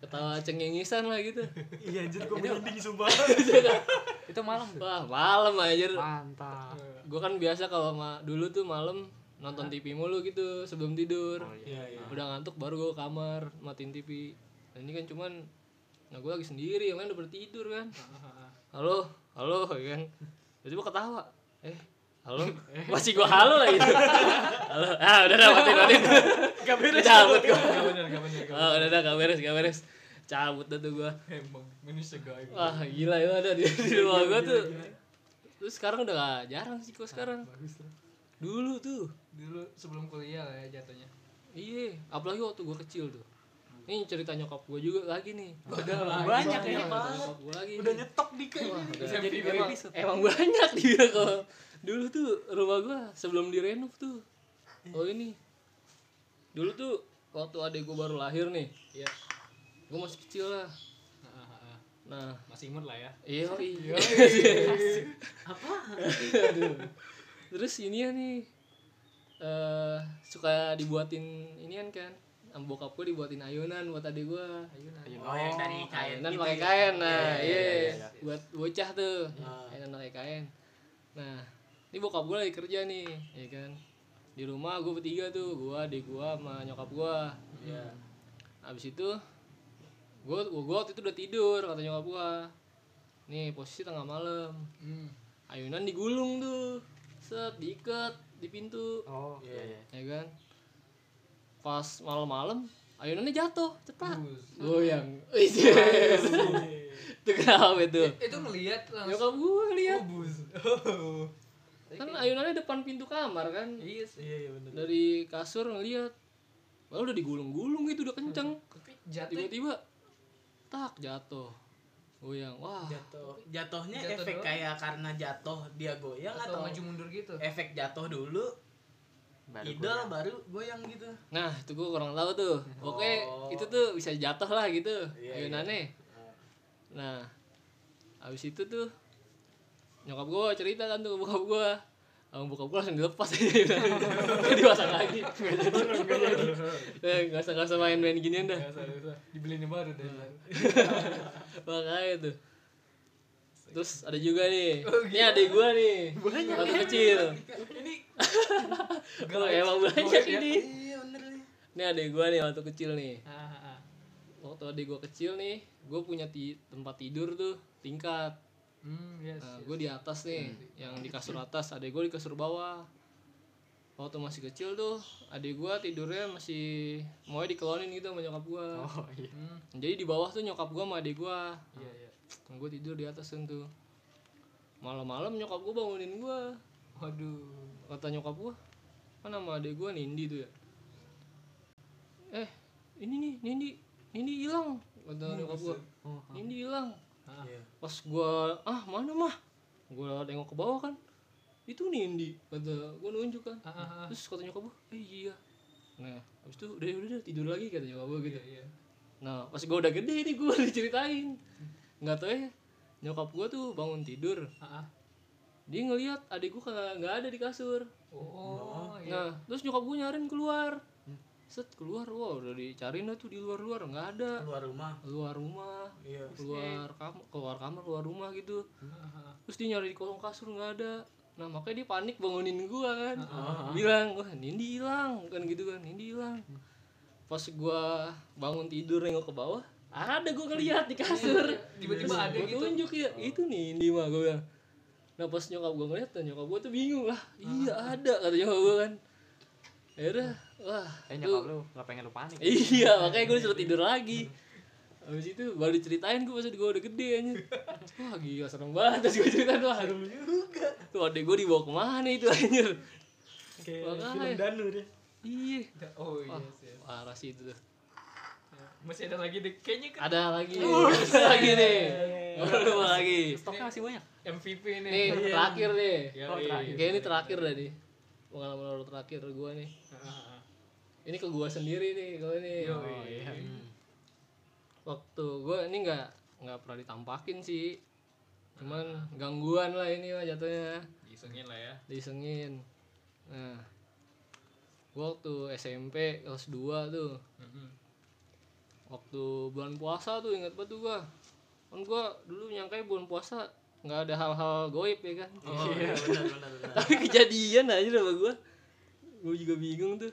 Ketawa cengengisan lah gitu. Iya anjir, gue merinding sumpah. Itu malam tuh. Wah, malam anjir. Mantap. Gue kan biasa kalau dulu tuh malam nonton TV mulu gitu sebelum tidur. Iya. Udah ngantuk baru gue ke kamar, matiin TV. Nah, ini kan cuman gue lagi sendiri, yang lain udah bertidur kan. Halo kan. Jadi gue ketawa. Halo? Masih gue halo lah gitu. Halo. Ah, udah matiin. Gak beres. Cabut gue. Oh, udah gak beres. Cabut dah tuh gue. Emang manusia gaib. Wah, gila itu ada di rumah gue tuh. Terus sekarang udah gak jarang sih kok sekarang. Dulu tuh. Dulu sebelum kuliah lah ya jatuhnya. Iya, apalagi waktu gue kecil tuh. Ini cerita nyokap gue juga lagi nih. Udah banyak ya banget. Udah nyetok dikit. Jadi emang banyak dia kok. Dulu tuh rumah gue sebelum direnov tuh. Oh ini. Dulu tuh waktu adik gue baru lahir nih. Iya. Gue masih kecil lah. Nah, masih imut lah ya. Iya. Apa? Aduh. Terus ini ya nih. Suka dibuatin inian kan. Bokap gue dibuatin ayunan buat adik gue. Ayunan. Oh, yang dari kain. Ayunan pakai kain. Nah, iya. Buat bocah tuh. Ayunan pakai kain. Nah, ini bokap gue lagi kerja nih, ya kan. Di rumah gue bertiga tuh, gue, adik gue, sama nyokap gue. Iya. Abis itu gue waktu itu udah tidur kata nyokap gue. Nih posisi tengah malam. Ayunan digulung tuh, set diikat di pintu. Oh iya. Ya kan. Pas malam-malam ayunannya jatuh, cepat. Goyang. Itu kenapa itu? Itu ngelihat langsung. Nyokap gue ngelihat. Kan ayunannya depan pintu kamar kan? Iya benar. Dari kasur ngelihat. Wah, udah digulung-gulung gitu, udah kenceng. Tiba-tiba tak jatuh. Goyang. Wah. Jatuhnya efek dulu. Kayak karena jatuh dia goyang atau maju mundur gitu. Efek jatuh dulu. Idol baru goyang gitu. Nah, itu gue kurang tahu tuh. Oke, itu tuh bisa jatuh lah gitu. Ayunannya. Nah, habis itu tuh nyokap gue cerita kan tuh ke bokap gue. Bokap gue langsung dilepas aja. Gak dipasang lagi. Gak usah main-main ginian dah. Dibeliin yang baru deh. Makanya tuh. Terus ada juga nih. Ini adik gue nih. Waktu kecil. Ini emang banyak ini. Ini adik gue nih waktu kecil nih. Waktu adik gue kecil nih, gue punya tempat tidur tuh tingkat. Gue di atas nih, yang di kasur atas, adek gue di kasur bawah. Waktu masih kecil tuh, adek gue tidurnya masih mau dikelonin gitu sama nyokap gue. Jadi di bawah tuh nyokap gue sama adek gue. Gue tidur di atas tuh. Malam-malam nyokap gue bangunin gue. Waduh. Kata nyokap gue, kan nama adek gue Nindi tuh ya. Ini nih Nindi hilang. Kata nyokap gue, Nindi hilang. Pas gue, mana mah? Gue tengok ke bawah kan, itu Nindi. Kata gue nunjuk kan. Terus kata nyokap gue, iya. Nah, habis itu udah tidur lagi kata nyokap gue gitu. Iya. Nah, pas gue udah gede nih gue diceritain. Nggak tau ya, nyokap gue tuh bangun tidur. Dia ngelihat adik gue nggak ada di kasur. Nah, terus nyokap gue nyariin keluar. Set keluar, wow udah dicariin tuh di luar nggak ada. Keluar rumah. Iya. Keluar kamar, keluar rumah gitu. Terus dia nyari di kolong kasur nggak ada. Nah, makanya dia panik bangunin gue kan. Bilang, wah Nindi hilang kan gitu kan, Nindi hilang. Pas gue bangun tidur nengok ke bawah, ada gue ngeliat di kasur. Tiba-tiba ada gitu. Gue tunjuk ya, itu nih Nindi mah gue bilang. Nah pas nyokap gue ngeliat, nyokap gue tuh bingung lah. Iya ada kata nyokap gue kan. Yaudah, wah. Nyokap lu gak pengen lu panik. Iya makanya gue disuruh tidur lagi. Abis itu baru diceritain gue pas gue udah gede aja. Wah gila serem banget. Terus gue ceritain, wah serem juga. Tuh adek gue dibawa kemana itu anjir. Kayak film Danu deh. Iya. Oh iya sih. Parah sih itu tuh. Masih ada lagi deh. Kayaknya kan ada lagi. Ada lagi deh. Ada lagi. Stoknya masih banyak. MVP nih. Nih terakhir deh. Kayak ini terakhir tadi. Pengalaman terakhir gue nih. Ini ke gue sendiri nih kalau ini. Oh iya. Waktu gue ini nggak pernah ditampakin sih, cuman gangguan lah ini lah jatuhnya. Disengin lah ya. Disengin. Nah, gue waktu SMP kelas 2 tuh, waktu bulan puasa tuh ingat banget tuh gue. Kan gue dulu nyangka bulan puasa nggak ada hal-hal goib ya kan. Oh iya benar. Tapi kejadian aja sama gue. Gue juga bingung tuh.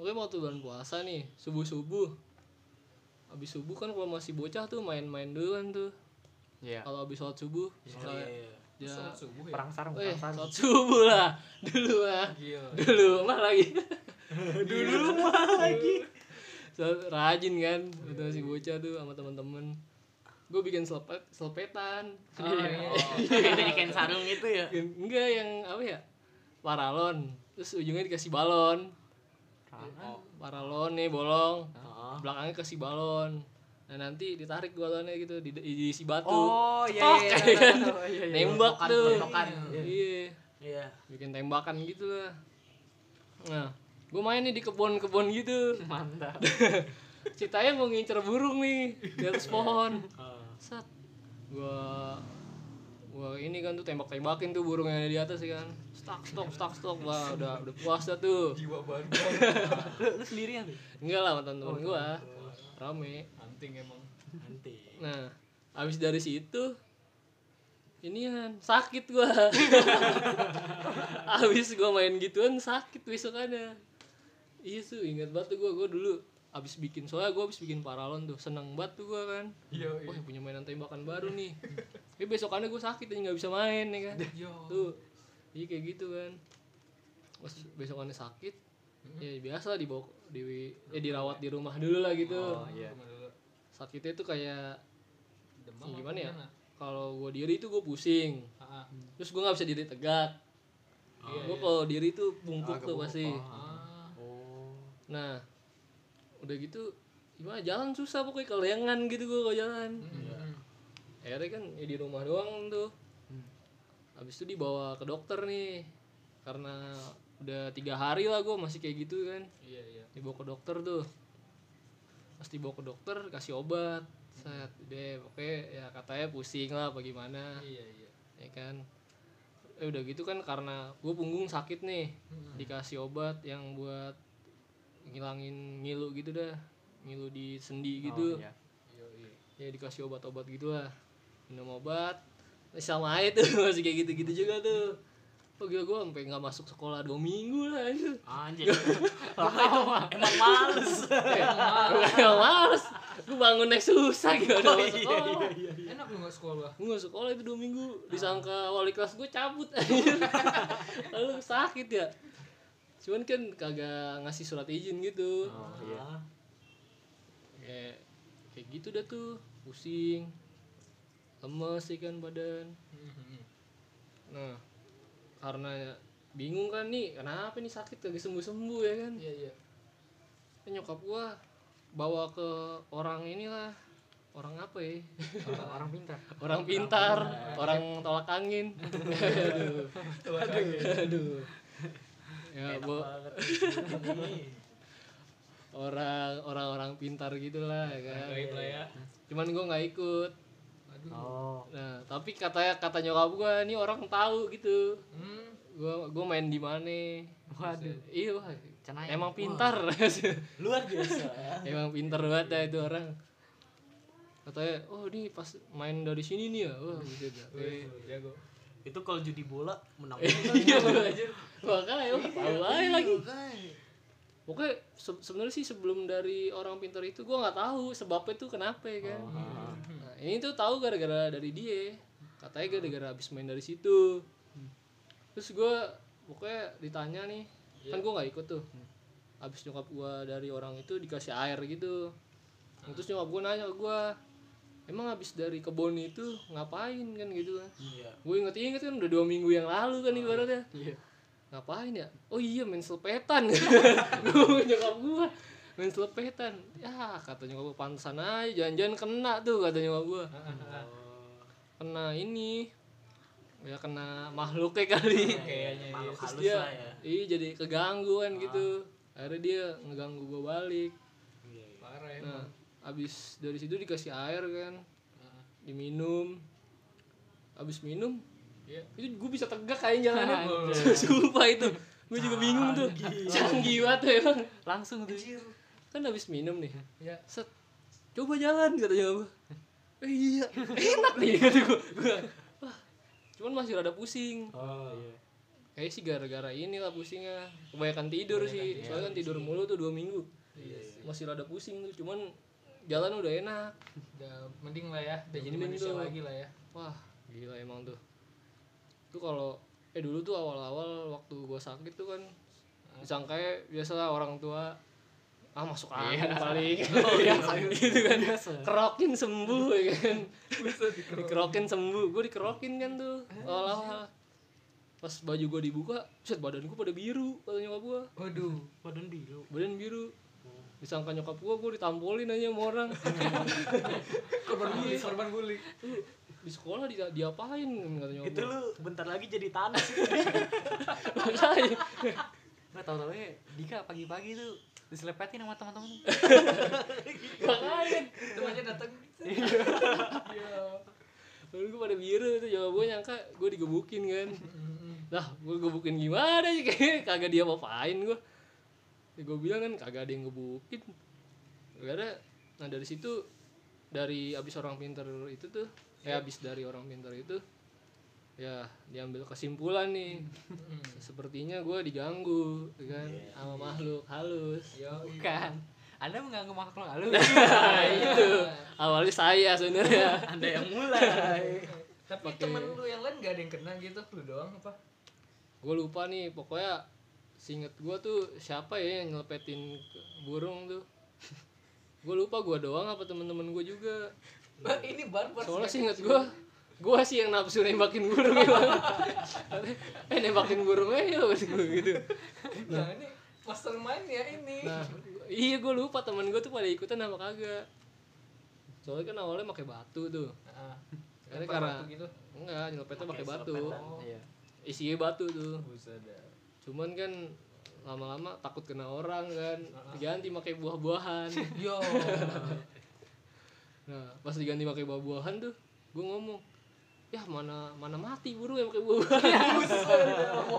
Makanya waktu bulan puasa nih subuh-subuh. Abis subuh kan kalau masih bocah tuh main-main duluan tuh. Iya. Yeah. Kalau abis sholat subuh, sholat subuh ya. Perang sarung. Sholat subuh lah dulu mah lagi. Rajin kan, waktu masih bocah tuh sama teman-teman. Gue bikin selepetan. Jadi kain sarung gitu ya. Enggak yang apa ya? Paralon. Terus ujungnya dikasih balon. Paralon nih bolong. Belakangnya kasih balon. Nah nanti ditarik balonnya gitu diisi batu. Oh iya. Nembak tuh. Iya. Bikin tembakan gitu lah. Nah, gue main nih di kebun-kebun gitu. Mantap. Ceritanya mau ngincer burung nih di atas pohon. Set. Gua ini kan tuh tembak-tembakin tuh burung yang ada di atas kan. Stok. Wah, udah puas dah tuh. Jiwa baru. Lu sendirian tuh? Enggak lah, teman-teman gua. Rame. Anting emang. Nah, habis dari situ inian sakit gua. Habis gua main gituan sakit besokannya. Iya tuh, ingat banget tuh gua dulu. Soalnya gue abis bikin paralon tuh, seneng banget tuh gue kan. Wah punya mainan tembakan baru nih. Tapi besokannya gue sakit aja gak bisa main ya kan. Tuh, jadi kayak gitu kan. Pas besokannya sakit, ya biasa dibawa, dirawat di rumah dulu lah gitu. Sakitnya tuh kayak gimana ya? Kalau gue diri tuh gue pusing. Terus gue gak bisa diri tegak. Gue kalau diri tuh bungkuk tuh pasti. Nah udah gitu gimana jalan susah pokoknya kelengan gitu gue kalau jalan. Akhirnya kan ya di rumah doang tuh. Habis itu dibawa ke dokter nih karena udah 3 hari lah gue masih kayak gitu kan. Dibawa ke dokter tuh. Pas dibawa ke dokter kasih obat. Set deh pokoknya ya katanya pusing lah apa gimana. Ya kan. Udah gitu kan karena gue punggung sakit nih. Dikasih obat yang buat ngilangin ngilu gitu dah, ngilu di sendi gitu. Ya dikasih obat-obat gitu lah, minum obat sama aja tuh masih kayak gitu-gitu juga tuh. Oh gila gue sampai nggak masuk sekolah 2 minggu lah itu. Anjir. Emang males. Gue bangun naik susah gitu. Enak lu nggak sekolah? Gue nggak sekolah itu 2 minggu. Disangka wali kelas gue cabut. Lalu sakit ya. Cuman kan kagak ngasih surat izin gitu. Kayak gitu dah tuh pusing. lemes ikan badan. Nah, karena bingung kan nih, kenapa nih sakit lagi sembuh-sembuh ya kan? Iya, iya. Nyokap gua bawa ke orang inilah, orang apa ya? Orang pintar. Orang pintar, orang tolak angin. Aduh. Tolak angin. Aduh. Ya, Bu. Orang pintar gitulah ya kan. Ya. Cuman gua enggak ikut. Oh. Nah, tapi kata nyokap gua nih orang tahu gitu. Gua main di mana? Waduh. Iya, wah. Cenai. Emang pintar. Luar biasa. Emang pintar banget dah itu orang. Katanya, "Oh, ini pas main dari sini nih ya." Wah, gitu dah. Jago. Itu kalau judi bola menang. Iya, anjir. Makanya tahu lagi. Oke, sebenarnya sih sebelum dari orang pintar itu gua enggak tahu sebabnya itu kenapa ya kan. Oh. Nah, ini tuh tahu gara-gara dari dia. Katanya gara-gara habis main dari situ. Terus gue pokoknya ditanya nih, kan gue gak ikut tuh. Abis nyokap gue dari orang itu dikasih air gitu. Terus nyokap gue nanya ke gue, emang abis dari kebun itu ngapain kan gitu kan. Gue inget-inget kan udah 2 minggu yang lalu kan ibaratnya. Ngapain ya? Oh iya, main selepetan. Nyokap gue main selepetan. Ya kata nyokap gue, pantesan aja, jangan-jangan kena tuh kata nyokap gue. Kena ini ya, kena makhluknya kali kayaknya. Makhluk terus halus dia, lah ya. Iya, jadi kegangguan gitu. Akhirnya dia ngeganggu gue balik. Parah ya. Nah, abis dari situ dikasih air kan. Diminum. Abis minum, itu gue bisa tegak kayaknya jalannya. Sumpah itu. Gue juga bingung tuh. Canggih banget emang. Langsung tuh. Kan abis minum nih. Ya. Set. Coba jalan katanya gue. Iya, enak nih kata gue. Cuman masih rada pusing. Oh iya. Kayaknya sih gara-gara inilah pusingnya. Kebanyakan tidur sih. Soalnya kan tidur mulu tuh 2 minggu. Iya sih. Masih rada pusing tuh, cuman jalan udah enak. Udah mending lah ya. Udah jadi manusia lagi lah ya. Wah, gila emang tuh. Itu kalau dulu tuh awal-awal waktu gua sakit tuh kan disangkanya biasalah orang tua masuk angin paling. Gitu kan. Kerokin sembuh ya kan. Dikerokin sembuh. Gue dikerokin kan tuh. Olah. Pas baju gue dibuka, set badan gue pada biru kata nyokap gue. Waduh, badan biru. Badan biru. Disangka nyokap gue ditampolin aja sama orang. Korban bully. Di sekolah diapain kata nyokap gue. Itu lu bentar lagi jadi tanah sih. Makanya. Gak tau-tau ya, Dika pagi-pagi tuh diselepetin sama teman-teman. Makanya temannya datang. Lalu gue pada biru tuh, jawab gue nyangka gue digebukin kan. Lah gue gebukin gimana sih, kagak dia apa-apain gue. Ya, gue bilang kan kagak ada yang gebukin. Gak ada. Nah dari situ, dari abis orang pintar itu tuh, abis dari orang pintar itu, ya diambil kesimpulan nih. Sepertinya gue diganggu kan sama makhluk halus. Bukan, Anda mengganggu makhluk halus. Itu awalnya saya sebenarnya. Anda yang mulai. Tapi temen lu yang lain gak ada yang kena gitu, lu doang apa? Gue lupa nih, pokoknya seinget gue tuh siapa ya yang nyelepetin burung tuh. Gue lupa gue doang apa temen-temen gue juga. Ini barbar. Soalnya seinget gue sih yang nafsu nembakin burung bilang. Nembakin burung aja gitu. Nah, ini mastermind ya ini. Nah, iya gue lupa temen gue tuh pada ikutan apa kagak. Soalnya kan awalnya pakai batu tuh. Karena batu gitu. Enggak, nyelopetnya pakai batu. Iya. Isinya batu tuh. Cuman kan lama-lama takut kena orang kan. Diganti pakai buah-buahan. Yo. Nah, pas diganti pakai buah-buahan tuh, gue ngomong, ya mana mati burung yang pakai buah-buahan.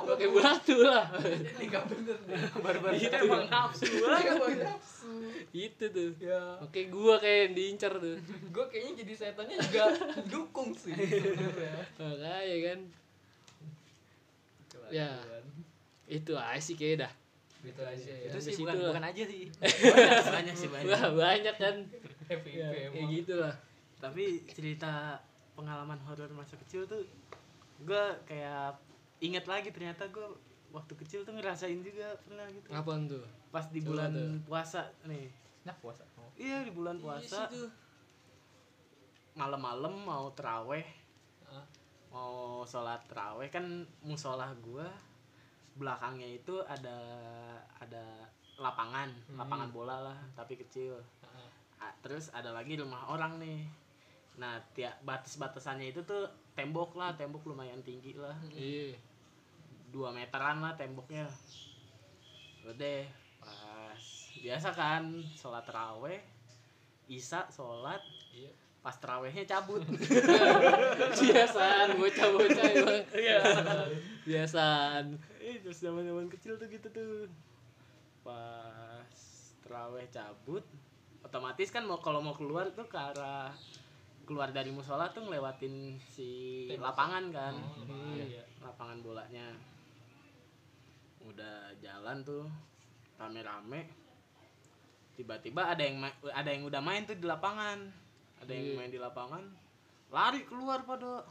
Pakai batu lah. Ini enggak bener deh. Barbar itu emang nafsu. Itu tuh. Ya. Oke, gua kayak diincar tuh. Gua kayaknya jadi setannya juga dukung sih. Makanya kan. Ya. Itu aja kayak dah. Itu aja ya. Itu sih bukan aja sih. Banyak sih banyak kan. Kayak gitulah. Tapi cerita pengalaman horor masa kecil tuh gue kayak inget lagi, ternyata gue waktu kecil tuh ngerasain juga pernah gitu. Apaan tuh? Pas di bulan puasa nih. Nah puasa. Iya di bulan puasa. malam-malam mau terawih, mau sholat terawih kan musola gua belakangnya itu ada lapangan bola lah tapi kecil. Terus ada lagi rumah orang nih. Nah tiap batas-batasannya itu tuh tembok lumayan tinggi lah. Iya. 2 meteran lah temboknya. Udah pas biasa kan sholat terawih, isya sholat, iya. Pas terawihnya cabut. Biasaan bocah-bocah ya. Biasaan. Terus zaman-zaman kecil tuh gitu tuh. Pas terawih cabut, otomatis kan kalau mau keluar tuh ke arah keluar dari musola tuh ngelewatin si lapangan kan, lapangan bolanya. Udah jalan tuh rame-rame, tiba-tiba ada yang udah main tuh di lapangan, ada yang main di lapangan, lari keluar pada,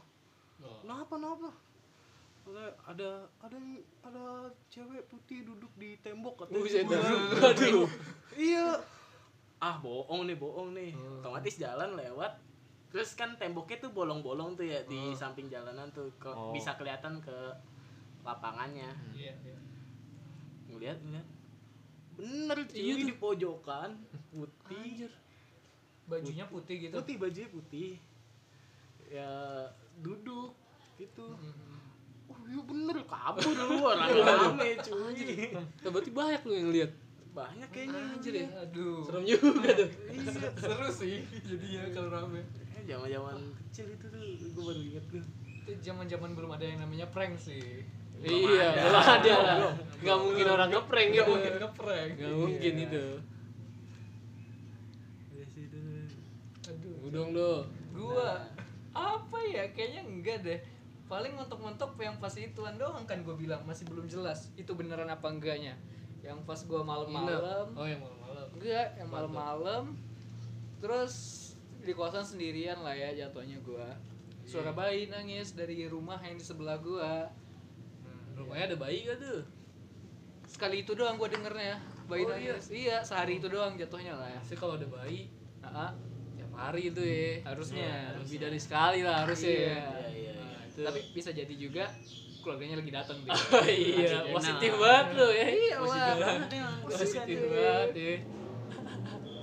kenapa? Ada cewek putih duduk di tembok katanya. Aduh, iya, bohong nih, otomatis jalan lewat. Terus kan temboknya tuh bolong-bolong tuh ya di samping jalanan tuh bisa kelihatan ke lapangannya. Iya. Ngeliat. Bener cuy, di pojokan putih. Anjir. Bajunya putih gitu. Bajunya putih. Ya duduk gitu. Oh, iya bener kabur lu rame cuy. Tiba-tiba banyak lu yang lihat. Banyak kayaknya anjir ya. Aduh. Serem juga tuh. Seru sih jadinya kalau rame. Zaman-zaman kecil itu tuh gue baru inget tuh. Itu zaman-zaman belum ada yang namanya prank sih. Belum ada. Enggak mungkin orang ngeprank gitu. Enggak mungkin itu. Ya sih itu. Aduh. Udung lu. Gua apa ya? Kayaknya enggak deh. Paling mentok-mentok yang pas ituan doang kan gua bilang masih belum jelas itu beneran apa enggaknya. Yang pas gua malam-malam. Oh, yang malam-malam. Enggak, yang malam-malam. Terus di kosan sendirian lah ya jatuhnya gua. Suara bayi nangis dari rumah yang di sebelah gua. Rumahnya ada bayi gak tuh? Sekali itu doang gua dengernya. Bayi nangis. Iya, sehari itu doang jatuhnya lah ya. Sih kalau ada bayi, tiap hari itu ya harusnya. Lebih dari sekali lah harusnya. Iya. Tapi bisa jadi juga keluarganya lagi datang deh. Oh, iya, positif banget lo ya. Iya, positif banget ya.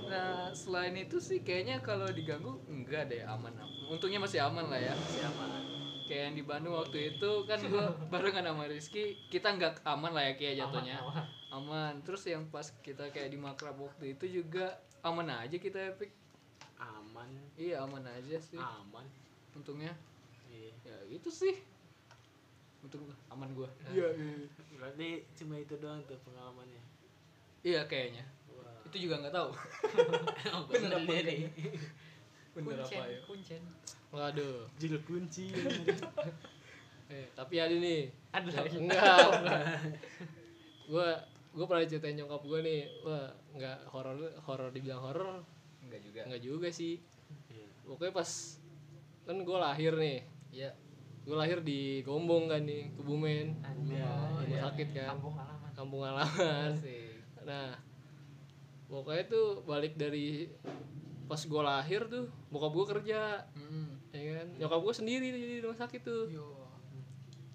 Nah, selain itu sih kayaknya kalau diganggu enggak deh, aman. Untungnya masih aman lah ya. Masih aman. Kayak yang di Bandung waktu itu kan gua barengan sama Rizky, kita enggak aman lah ya kayak jatuhnya. Aman. Terus yang pas kita kayak di makrab waktu itu juga aman aja kita Epic. Aman. Iya, aman aja sih. Aman. Untungnya. Iya. Ya gitu sih. Untung aman gua. Iya. Berarti cuma itu doang tuh pengalamannya. Iya kayaknya. Wow. Itu juga enggak tahu. Bener. Bener apa ya? Kuncen. Waduh, jiluk kunci. Tapi ada nih. Ada. Enggak. Gua pernah ceritain nyokap gua nih. Wah, enggak horor dibilang horor. Enggak juga sih. Pokoknya pas kan gua lahir nih. Iya. Gue lahir di Gombong kan nih, Kebumen. Rumah sakit kan. Kampung halaman. Nah, pokoknya tuh balik dari pas gue lahir tuh, bokap gue kerja. Ya kan? Nyokap gue sendiri di rumah sakit tuh. Yo.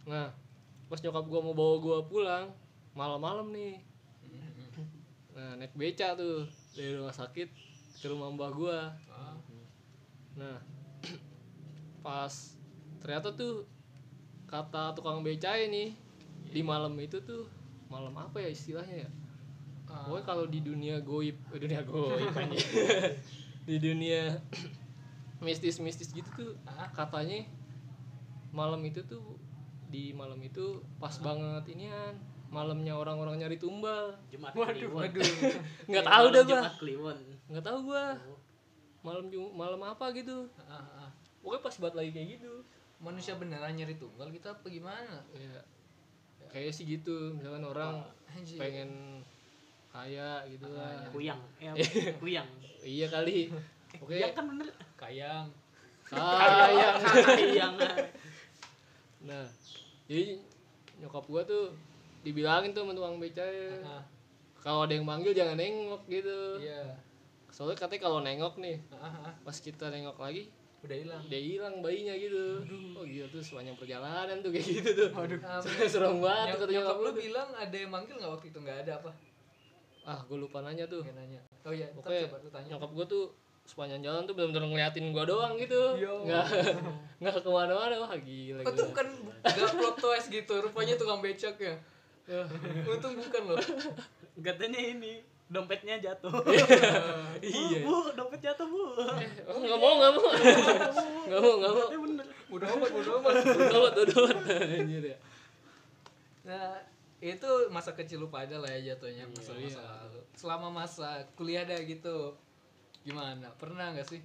Nah, pas nyokap gue mau bawa gue pulang, malam-malam nih. Nah, naik beca tuh dari rumah sakit ke rumah mbah gue. Nah, pas ternyata tuh kata tukang beca ini di malam itu tuh malam apa ya istilahnya ya? Pokoknya kalau di dunia goib kan ya. Di dunia mistis gitu tuh katanya malam itu tuh di malam itu pas banget inian malamnya orang-orang nyari tumbal. Waduh. Nggak tahu dah gua. Malam apa gitu. Pokoknya pas banget lagi kayak gitu. Manusia beneran nyari tunggal kita apa gimana? Iya. Kayaknya sih gitu. Misalkan orang pengen kaya gitu lah. Kuyang. Kuyang. Iya kali. Oke. Kuyang kan bener. Kayang. Nah, jadi nyokap gua tuh dibilangin tuh sama tukang beca. Kalau ada yang manggil jangan nengok gitu. Iya. Soalnya katanya kalau nengok nih. Pas kita nengok lagi udah hilang bayinya gitu. Aduh. Oh gila tuh sepanjang perjalanan tuh kayak gitu tuh. Aduh. Serem banget. Nyokap lu bilang ada yang manggil nggak waktu itu? Nggak ada apa? Ah gue lupa nanya tuh. Nanya. Oh iya. Pokoknya coba lu tanya. Nyokap gue tuh sepanjang jalan tuh benar-benar ngeliatin gue doang gitu. Nggak kemana-mana. Wah gila. Oh, itu bukan nggak plot twist gitu. Rupanya tukang becak ya. Untung bukan loh. Katanya ini dompetnya jatuh. Iya. Bu, dompet jatuh, Bu. Oh, enggak mau. Enggak mau. Bodoh amat. Anjir ya. Nah, itu masa kecil lu pada lah ya jatuhnya masa-masa lalu. Selama masa kuliah dah gitu. Gimana? Pernah enggak sih?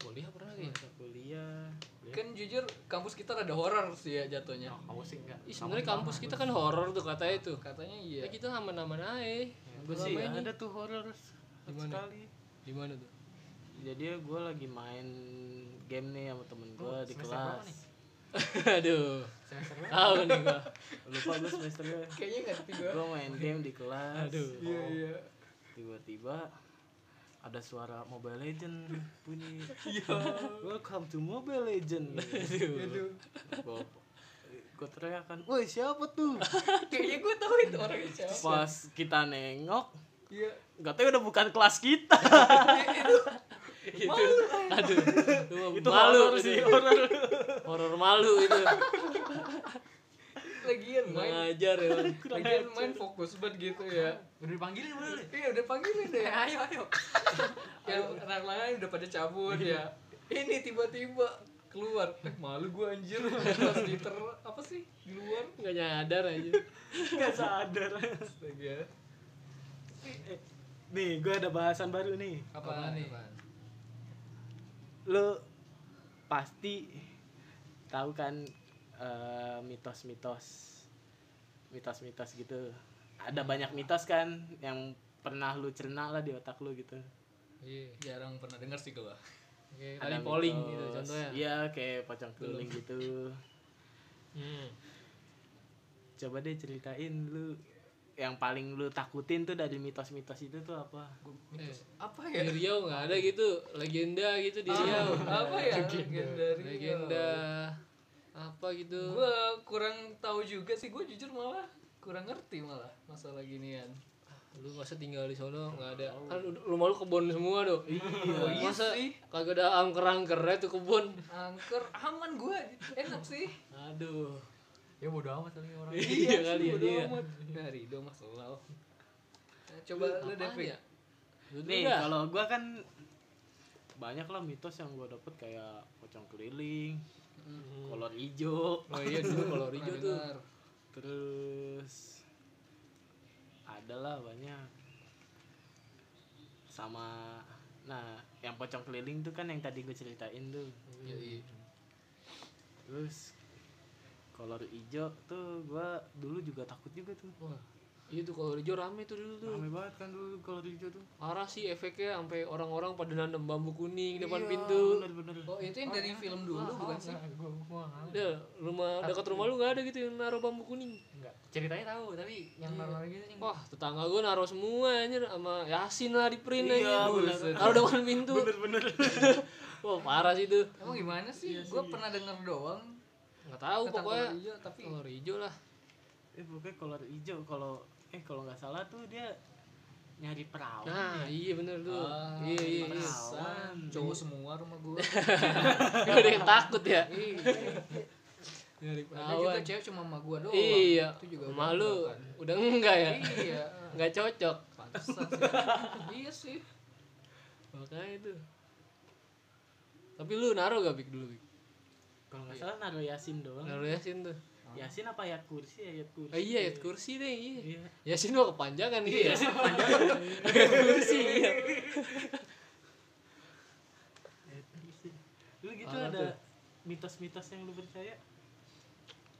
Kuliah pernah enggak? Kuliah. Kan jujur kampus kita rada horor sih ya jatuhnya. Oh, kampus enggak. Ih, sebenarnya kampus kita kan horor tuh katanya itu. Katanya iya. Kita aman-aman aja. Gue sih ada tuh horor sekali. Di mana tuh? Jadi gue lagi main game nih sama temen gue di kelas. Aduh. Tahu nih gue. Lupa gue semesternya. Kayaknya nggak tapi gue. Gue main game di kelas. Aduh. Iya. Tiba-tiba ada suara Mobile Legend bunyi. Iya. Welcome to Mobile Legend. Aduh. Gue teriak kan, woi siapa tuh? Kayaknya gue tahu itu orangnya siapa. Pas kita nengok, iya. Gak tau udah bukan kelas kita. Itu malu. Aduh, itu malu sih horor. Horor malu itu. Lagian main ngajar ya. Lagian main fokus banget gitu ya. Udah dipanggilin bener. Iya udah panggilin deh. Ayo. Ya anak-anak udah pada cabut ya. Ini tiba-tiba keluar, malu gue anjir. Pas diter apa sih di luar nggak nyadar aja. Nggak sadar. Astaga. Nih gue ada bahasan baru nih. Apaan nih? Lo pasti tahu kan mitos-mitos gitu. Ada banyak mitos kan yang pernah lu cerna lah di otak lu gitu. Iya, jarang pernah dengar sih gue. Kayak tali polling gitu contohnya. Iya, kayak pocong keliling gitu. Coba deh ceritain lu yang paling lu takutin tuh dari mitos-mitos itu tuh apa? Mitos. Apa ya? Di Riau enggak ada gitu, legenda gitu di Riau. Apa ya? Legenda. Apa gitu? Gua kurang tahu juga sih, gua jujur malah kurang ngerti malah masalah ginian. Lu masa tinggal di sono enggak ada. Kan rumah lu kebon semua do. Iya. Masa kagak ada angker-angkernya tuh kebon. Angker aman gua. Enak sih. Aduh. Ya bodo amat kali orang. Iya kali ya dia. Dari do mas Allah. Coba lu Devin. Nih, kalau gua kan banyak lah mitos yang gua dapet kayak pocong keliling, kolor hijau. Oh iya dulu kolor hijau tuh. Terus adalah banyak sama yang pocong keliling tuh kan yang tadi gue ceritain tuh. Terus kolor ijo tuh gue dulu juga takut juga tuh. Wah, iya tuh kolor ijo rame tuh dulu tuh. Rame banget kan dulu kolor ijo tuh. Parah sih efeknya sampai orang-orang pada nanam bambu kuning depan pintu. Bener. Oh itu yang dari film dulu bukan sih? Udah dekat rumah lu nggak ada gitu yang naruh bambu kuning? Enggak. Ceritanya tahu tapi yang naruh gitu nih. Wah, tetangga gue naruh semua anjir sama Yasin lah di print aja. Taruh depan pintu. Bener. Wah, parah sih tuh. Emang gimana sih? Iya, gue pernah denger doang. Enggak tahu pokoknya. Hijau, tapi kolor hijau lah. Pokoknya kolor hijau kalau enggak salah tuh dia nyari perawan. Nah, iya bener tuh. Iya. Perawan. Cowok semua rumah gue. Udah takut ya. Nyari perawan. Ada juga cewek cuma sama gue doang. Iya. Itu juga malu. Udah enggak ya? Iya. Enggak cocok. Pantesan sih. Iya sih. Makanya itu. Tapi lu naruh gak Bik dulu Bik? Kalau enggak salah naruh Yasin doang. Naruh Yasin tuh. Yasin apa ayat kursi? Iya ayat kursi deh. Iya. Yasin mau kepanjangan gitu. Yasin kepanjangan. Ayat kursi. Iya. Ayat kursi. Lu gitu ada tuh mitos-mitos yang lu percaya?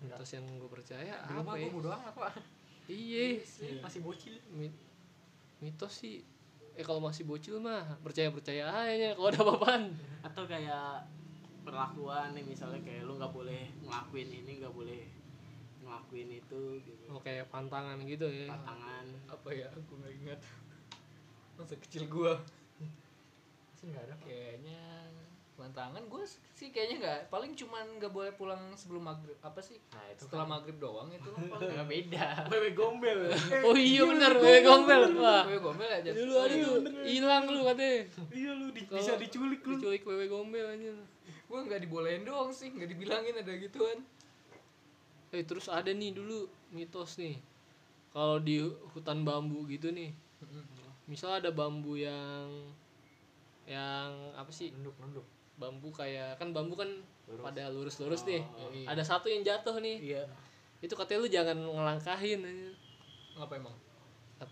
Mitos yang gue percaya belum apa ya? Gue bodo amat Pak. Iya. Masih bocil. Mitos sih. Kalau masih bocil mah percaya-percaya aja kalau ada apa-apaan. Atau kayak perlakuan nih misalnya kayak lu nggak boleh ngelakuin ini, nggak boleh ngelakuin itu gitu. Oh kayak pantangan gitu ya. Pantangan apa ya, aku nggak ingat masa kecil gua sih. Nggak ada kayaknya Tantangan gue sih kayaknya nggak, paling cuman nggak boleh pulang sebelum maghrib apa sih? Nah, itu setelah kan maghrib doang itu nggak beda. Wewe gombel. Oh iya benar, wewe gombel. Wah, wewe gombel aja. Dulu ada tuh hilang lu katanya. Iya lu bisa diculik lu. Diculik wewe gombel aja. Gue nggak dibolehin doang sih, nggak dibilangin ada gituan. Terus ada nih dulu mitos nih, kalau di hutan bambu gitu nih, misal ada bambu yang apa sih? Nunduk. Bambu kayak kan lurus. Pada lurus-lurus nih. Iya. Ada satu yang jatuh nih. Iya. Itu katanya lu jangan ngelangkahin. Ngapa emang?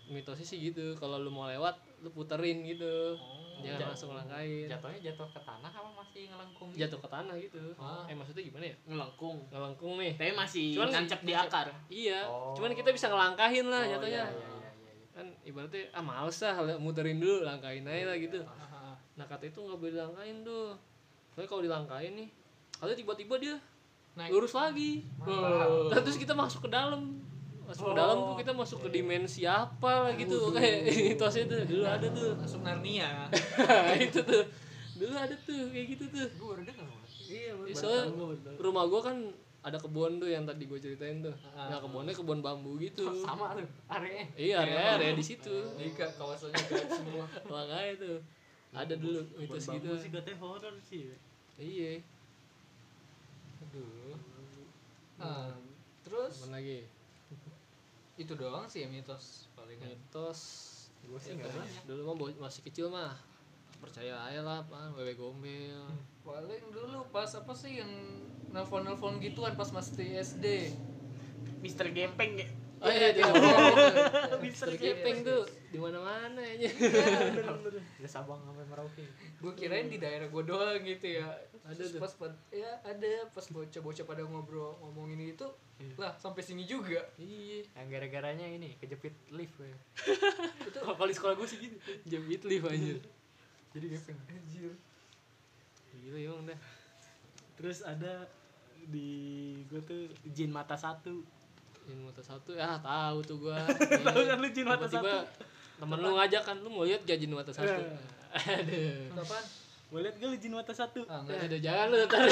Mitosnya sih gitu. Kalau lu mau lewat, lu puterin gitu. Oh, jangan langsung ngelangkahin. Jatuhnya jatuh ke tanah apa masih ngelengkung? Jatuh ke tanah gitu. Ah. Maksudnya gimana ya? Ngelengkung nih. Tapi masih nancep di akar. Iya. Oh. Cuman kita bisa ngelangkahin lah jatuhnya. Iya. Kan ibaratnya males lah muterin dulu, langkahin aja lah gitu. Iya. Nah, kata itu enggak boleh dilangkahin tuh. Tapi kalau dilangkahin nih, kalau tiba-tiba dia naik lurus lagi. Oh. Terus kita masuk ke dalam. Masuk ke dalam tuh kita masuk ke dimensi apa lah gitu. Kayak mitosnya tuh dulu ada tuh. Masuk Narnia. Itu tuh. Dulu ada tuh kayak gitu tuh. Gua udah dengar. Iya, soalnya rumah gua kan ada kebun tuh yang tadi gua ceritain tuh. Nah, kebunnya kebun bambu gitu. Sama area. Iya, area di situ. Dika kawasannya gelap semua. Makanya tuh. Ada dulu mitos gitu. Bambu sih katanya horor sih. Iya. Aduh. Nah, terus apa lagi? Itu doang sih ya, mitos paling. Mitos gua sih enggak banyak. Dulu mah masih kecil mah percaya aja lah apa wewe gombel. Paling dulu pas apa sih yang nelpon-nelpon gituan pas masih SD. Mister Gempeng ya. Oh iya, Mister Gepeng tuh di mana-mana aja. Di Sabang sampai Merauke. Gue kirain di daerah gue doang gitu ya. Ada pas bocah-bocah pada ngomongin itu, lah sampai sini juga. Iya. Yang gara-garanya ini kejepit lift. Itu kalau di sekolah gue sih gitu, jepit lift aja. Jadi Gepeng. Anjir. Gila emang dah. Terus ada di gue tuh jin mata satu. Jin mata satu, tahu tuh gua. Tahu kan lu jin mata satu. Temen lu ngajak kan, lu mau lihat gak jin mata satu? Aduh. Kapan? Mau lihat gak lu jin mata satu? Ah, enggak ada, jangan lu taruh.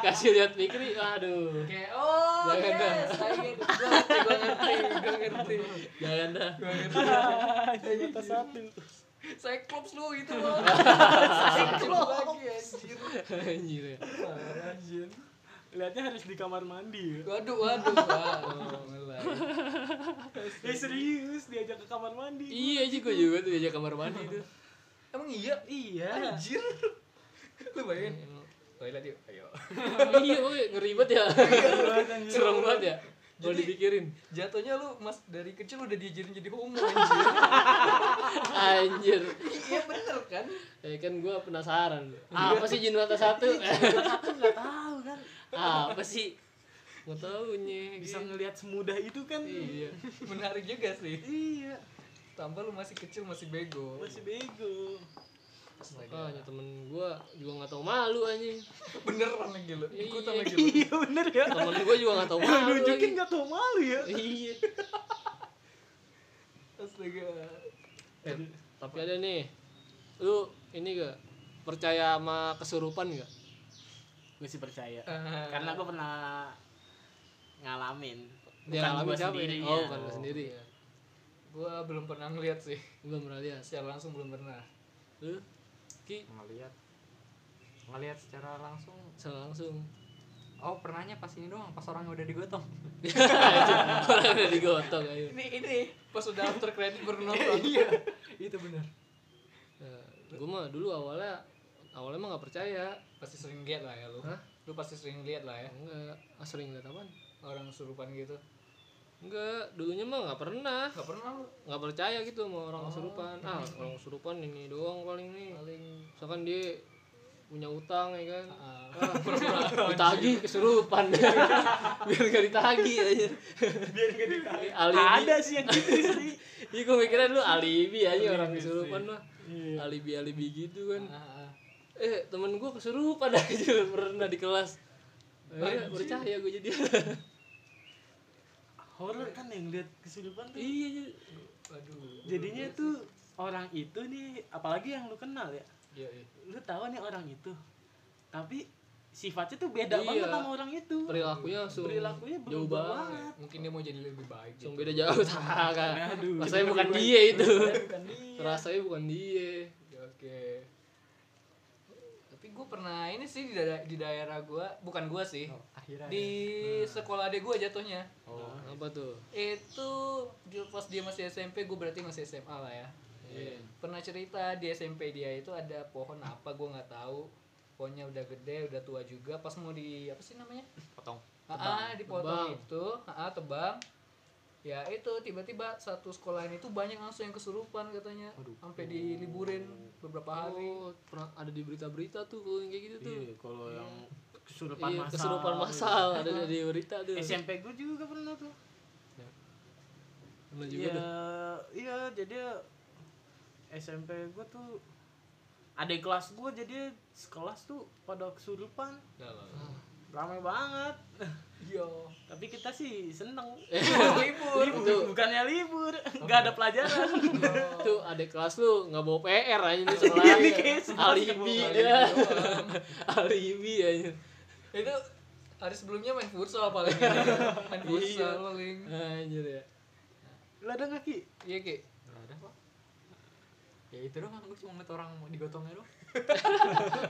Kasih lihat Pikri, aduh. Kayak jangan dah. Gua ngerti. Jangan dah. Jin mata satu. Cyclops lu itu loh. Cyclops lagi anjir. Anjir. Lihatnya harus di kamar mandi. Waduh. Serius diajak ke kamar mandi. Iya, juga tuh diajak kamar mandi tuh. Emang iya. Anjir. Lu bayangin. Toilet yuk, ayo. Iya, ngeribet ya. Serem banget ya. Kalau dipikirin, jatuhnya lu Mas dari kecil udah diajarin jadi homo anjir. Anjir. Iya bener kan? Kan gua penasaran. Apa sih jin mata satu? Enggak tahu kan. Apa sih? Enggak tahu nih. Bisa ngelihat semudah itu kan. Iya. Menarik juga sih. Iya. Tambah lu masih kecil masih bego. Makanya temen gue juga gak tau malu anjing. Beneran lagi lu, ikutan lagi lu. Iya bener ya. Temen gue juga gak tau malu. Nunjukin gak tau malu ya. Iya. Astaga. Tapi ada nih, lu ini gak percaya sama kesurupan gak? Gue sih percaya, karena gue pernah ngalamin. Dia ngalamin siapa ya? Oh bukan gue sendiri ya. Gue belum pernah ngeliat sih. Belum pernah lihat? Secara langsung belum pernah. Lu? Ngelihat secara langsung. Oh, pernahnya pas ini doang, pas orangnya udah digotong. Orang udah digotong ayo. Ini pas udah after credit baru nonton. Iya, itu benar. Nah, gua mah dulu awalnya mah enggak percaya. Pasti sering lihat lah ya lu. Hah? Lu pasti sering lihat lah ya. Enggak, sering lihat apaan? Orang kesurupan gitu. Enggak, dulunya mah enggak pernah lu. Enggak percaya gitu sama orang kesurupan. Orang kesurupan ini doang paling nih. Paling misalkan dia punya utang ya kan. Ditagih kesurupan. Biar enggak ditagih aja. Biar enggak ditagih. Ada sih yang gitu sih. Iya gua mikirnya dulu alibi aja orang kesurupan mah. Alibi-alibi gitu kan. Temen gua kesurupan aja pernah di kelas. Percaya gua jadi. Horor kan yang lihat kesurupan tuh. Iya. Aduh. Jadinya tuh orang itu nih, apalagi yang lu kenal ya. Iya. Lu tahu nih orang itu tapi sifatnya tuh beda banget sama orang itu. Perilakunya jauh banget. Mungkin dia mau jadi lebih baik. Gitu. Beda jauh. Aduh. Rasanya bukan dia itu. Rasanya bukan dia. Oke. Tapi gue pernah ini sih di daerah gue, bukan gue sih. Di sekolah adik gue jatuhnya. Oh, apa tuh? Itu pas dia masih SMP, gue berarti masih SMA lah ya. Pernah cerita di SMP dia itu ada pohon apa gue nggak tahu, pohonnya udah gede udah tua juga, pas mau di apa sih namanya dipotong itu tebang ya, itu tiba-tiba satu sekolahan itu banyak langsung yang kesurupan katanya, sampai diliburin beberapa hari. Pernah ada di berita-berita tuh kalau kayak gitu tuh, kalau yang kesurupan masal ada di berita tuh. SMP gue juga pernah tuh iya. Jadi SMP gue tuh ada kelas gue, jadi sekelas tuh pada kesurupan. Ramai banget. Yo. Tapi kita sih seneng. libur. Bukannya libur, nggak ada pelajaran. Tuh ada kelas lu nggak bawa PR aja nih soalnya. Alibi aja. Itu hari sebelumnya main futsal paling. Main futsal paling. Anjir ya. Lu ada nggak, Ki? Iya, Ki. Ada apa? Ya itu doang, gue cuma ngeliat orang digotongnya doang.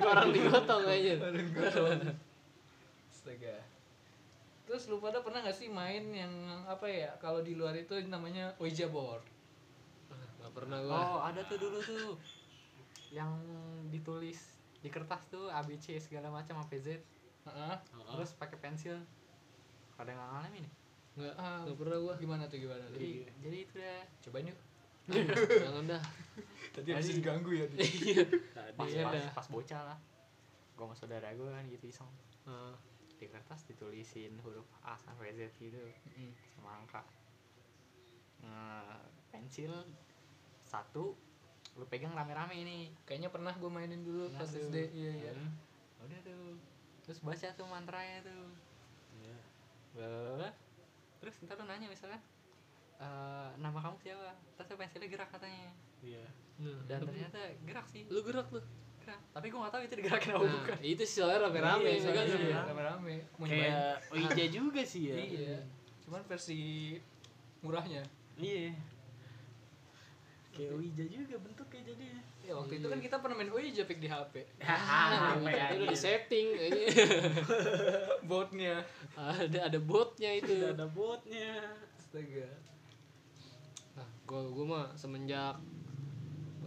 Orang digotong aja. Astaga. Terus lu pada pernah gak sih main yang apa ya, kalau di luar itu namanya Ouija board? Gak pernah gue. Oh ada tuh dulu tuh, yang ditulis di kertas tuh ABC segala macam sampai Z. Terus pakai pensil. Kadang gak ngalamin nih? Gak pernah gue. Gimana tuh? Jadi itu dah. Cobain yuk. Jangan dah. Tadi habis diganggu ya. Pas bocah lah. Gue sama saudara gue kan gitu iseng. Di kertas ditulisin huruf A sampai Z gitu. Sama angka. Pensil satu lu pegang rame-rame ini. Kayaknya pernah gue mainin dulu pas SD. Iya. Udah tuh. Terus baca tuh mantranya tuh. Iya. Terus ntar lu nanya misalkan nama kamu siapa? Terus pensilnya gerak katanya. Iya. Dan ternyata gerak sih. Lu gerak. Tapi gue nggak tahu itu digerakin apa bukan. Itu soalnya rame-rame. Rame-rame. Kayak Ouija juga sih ya. Iya. Cuman versi murahnya. Iya. Kayak Ouija juga bentuknya jadinya. Ya waktu itu kan kita pernah main Ouija pik di HP. Itu di setting. Botnya. Ada botnya itu. Ada botnya. Astaga. Gue mah semenjak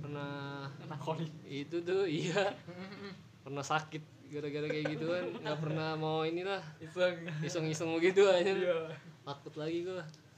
pernah itu tuh pernah sakit gara-gara kayak gituan, nggak pernah mau inilah iseng-iseng gitu aja, takut lagi gue.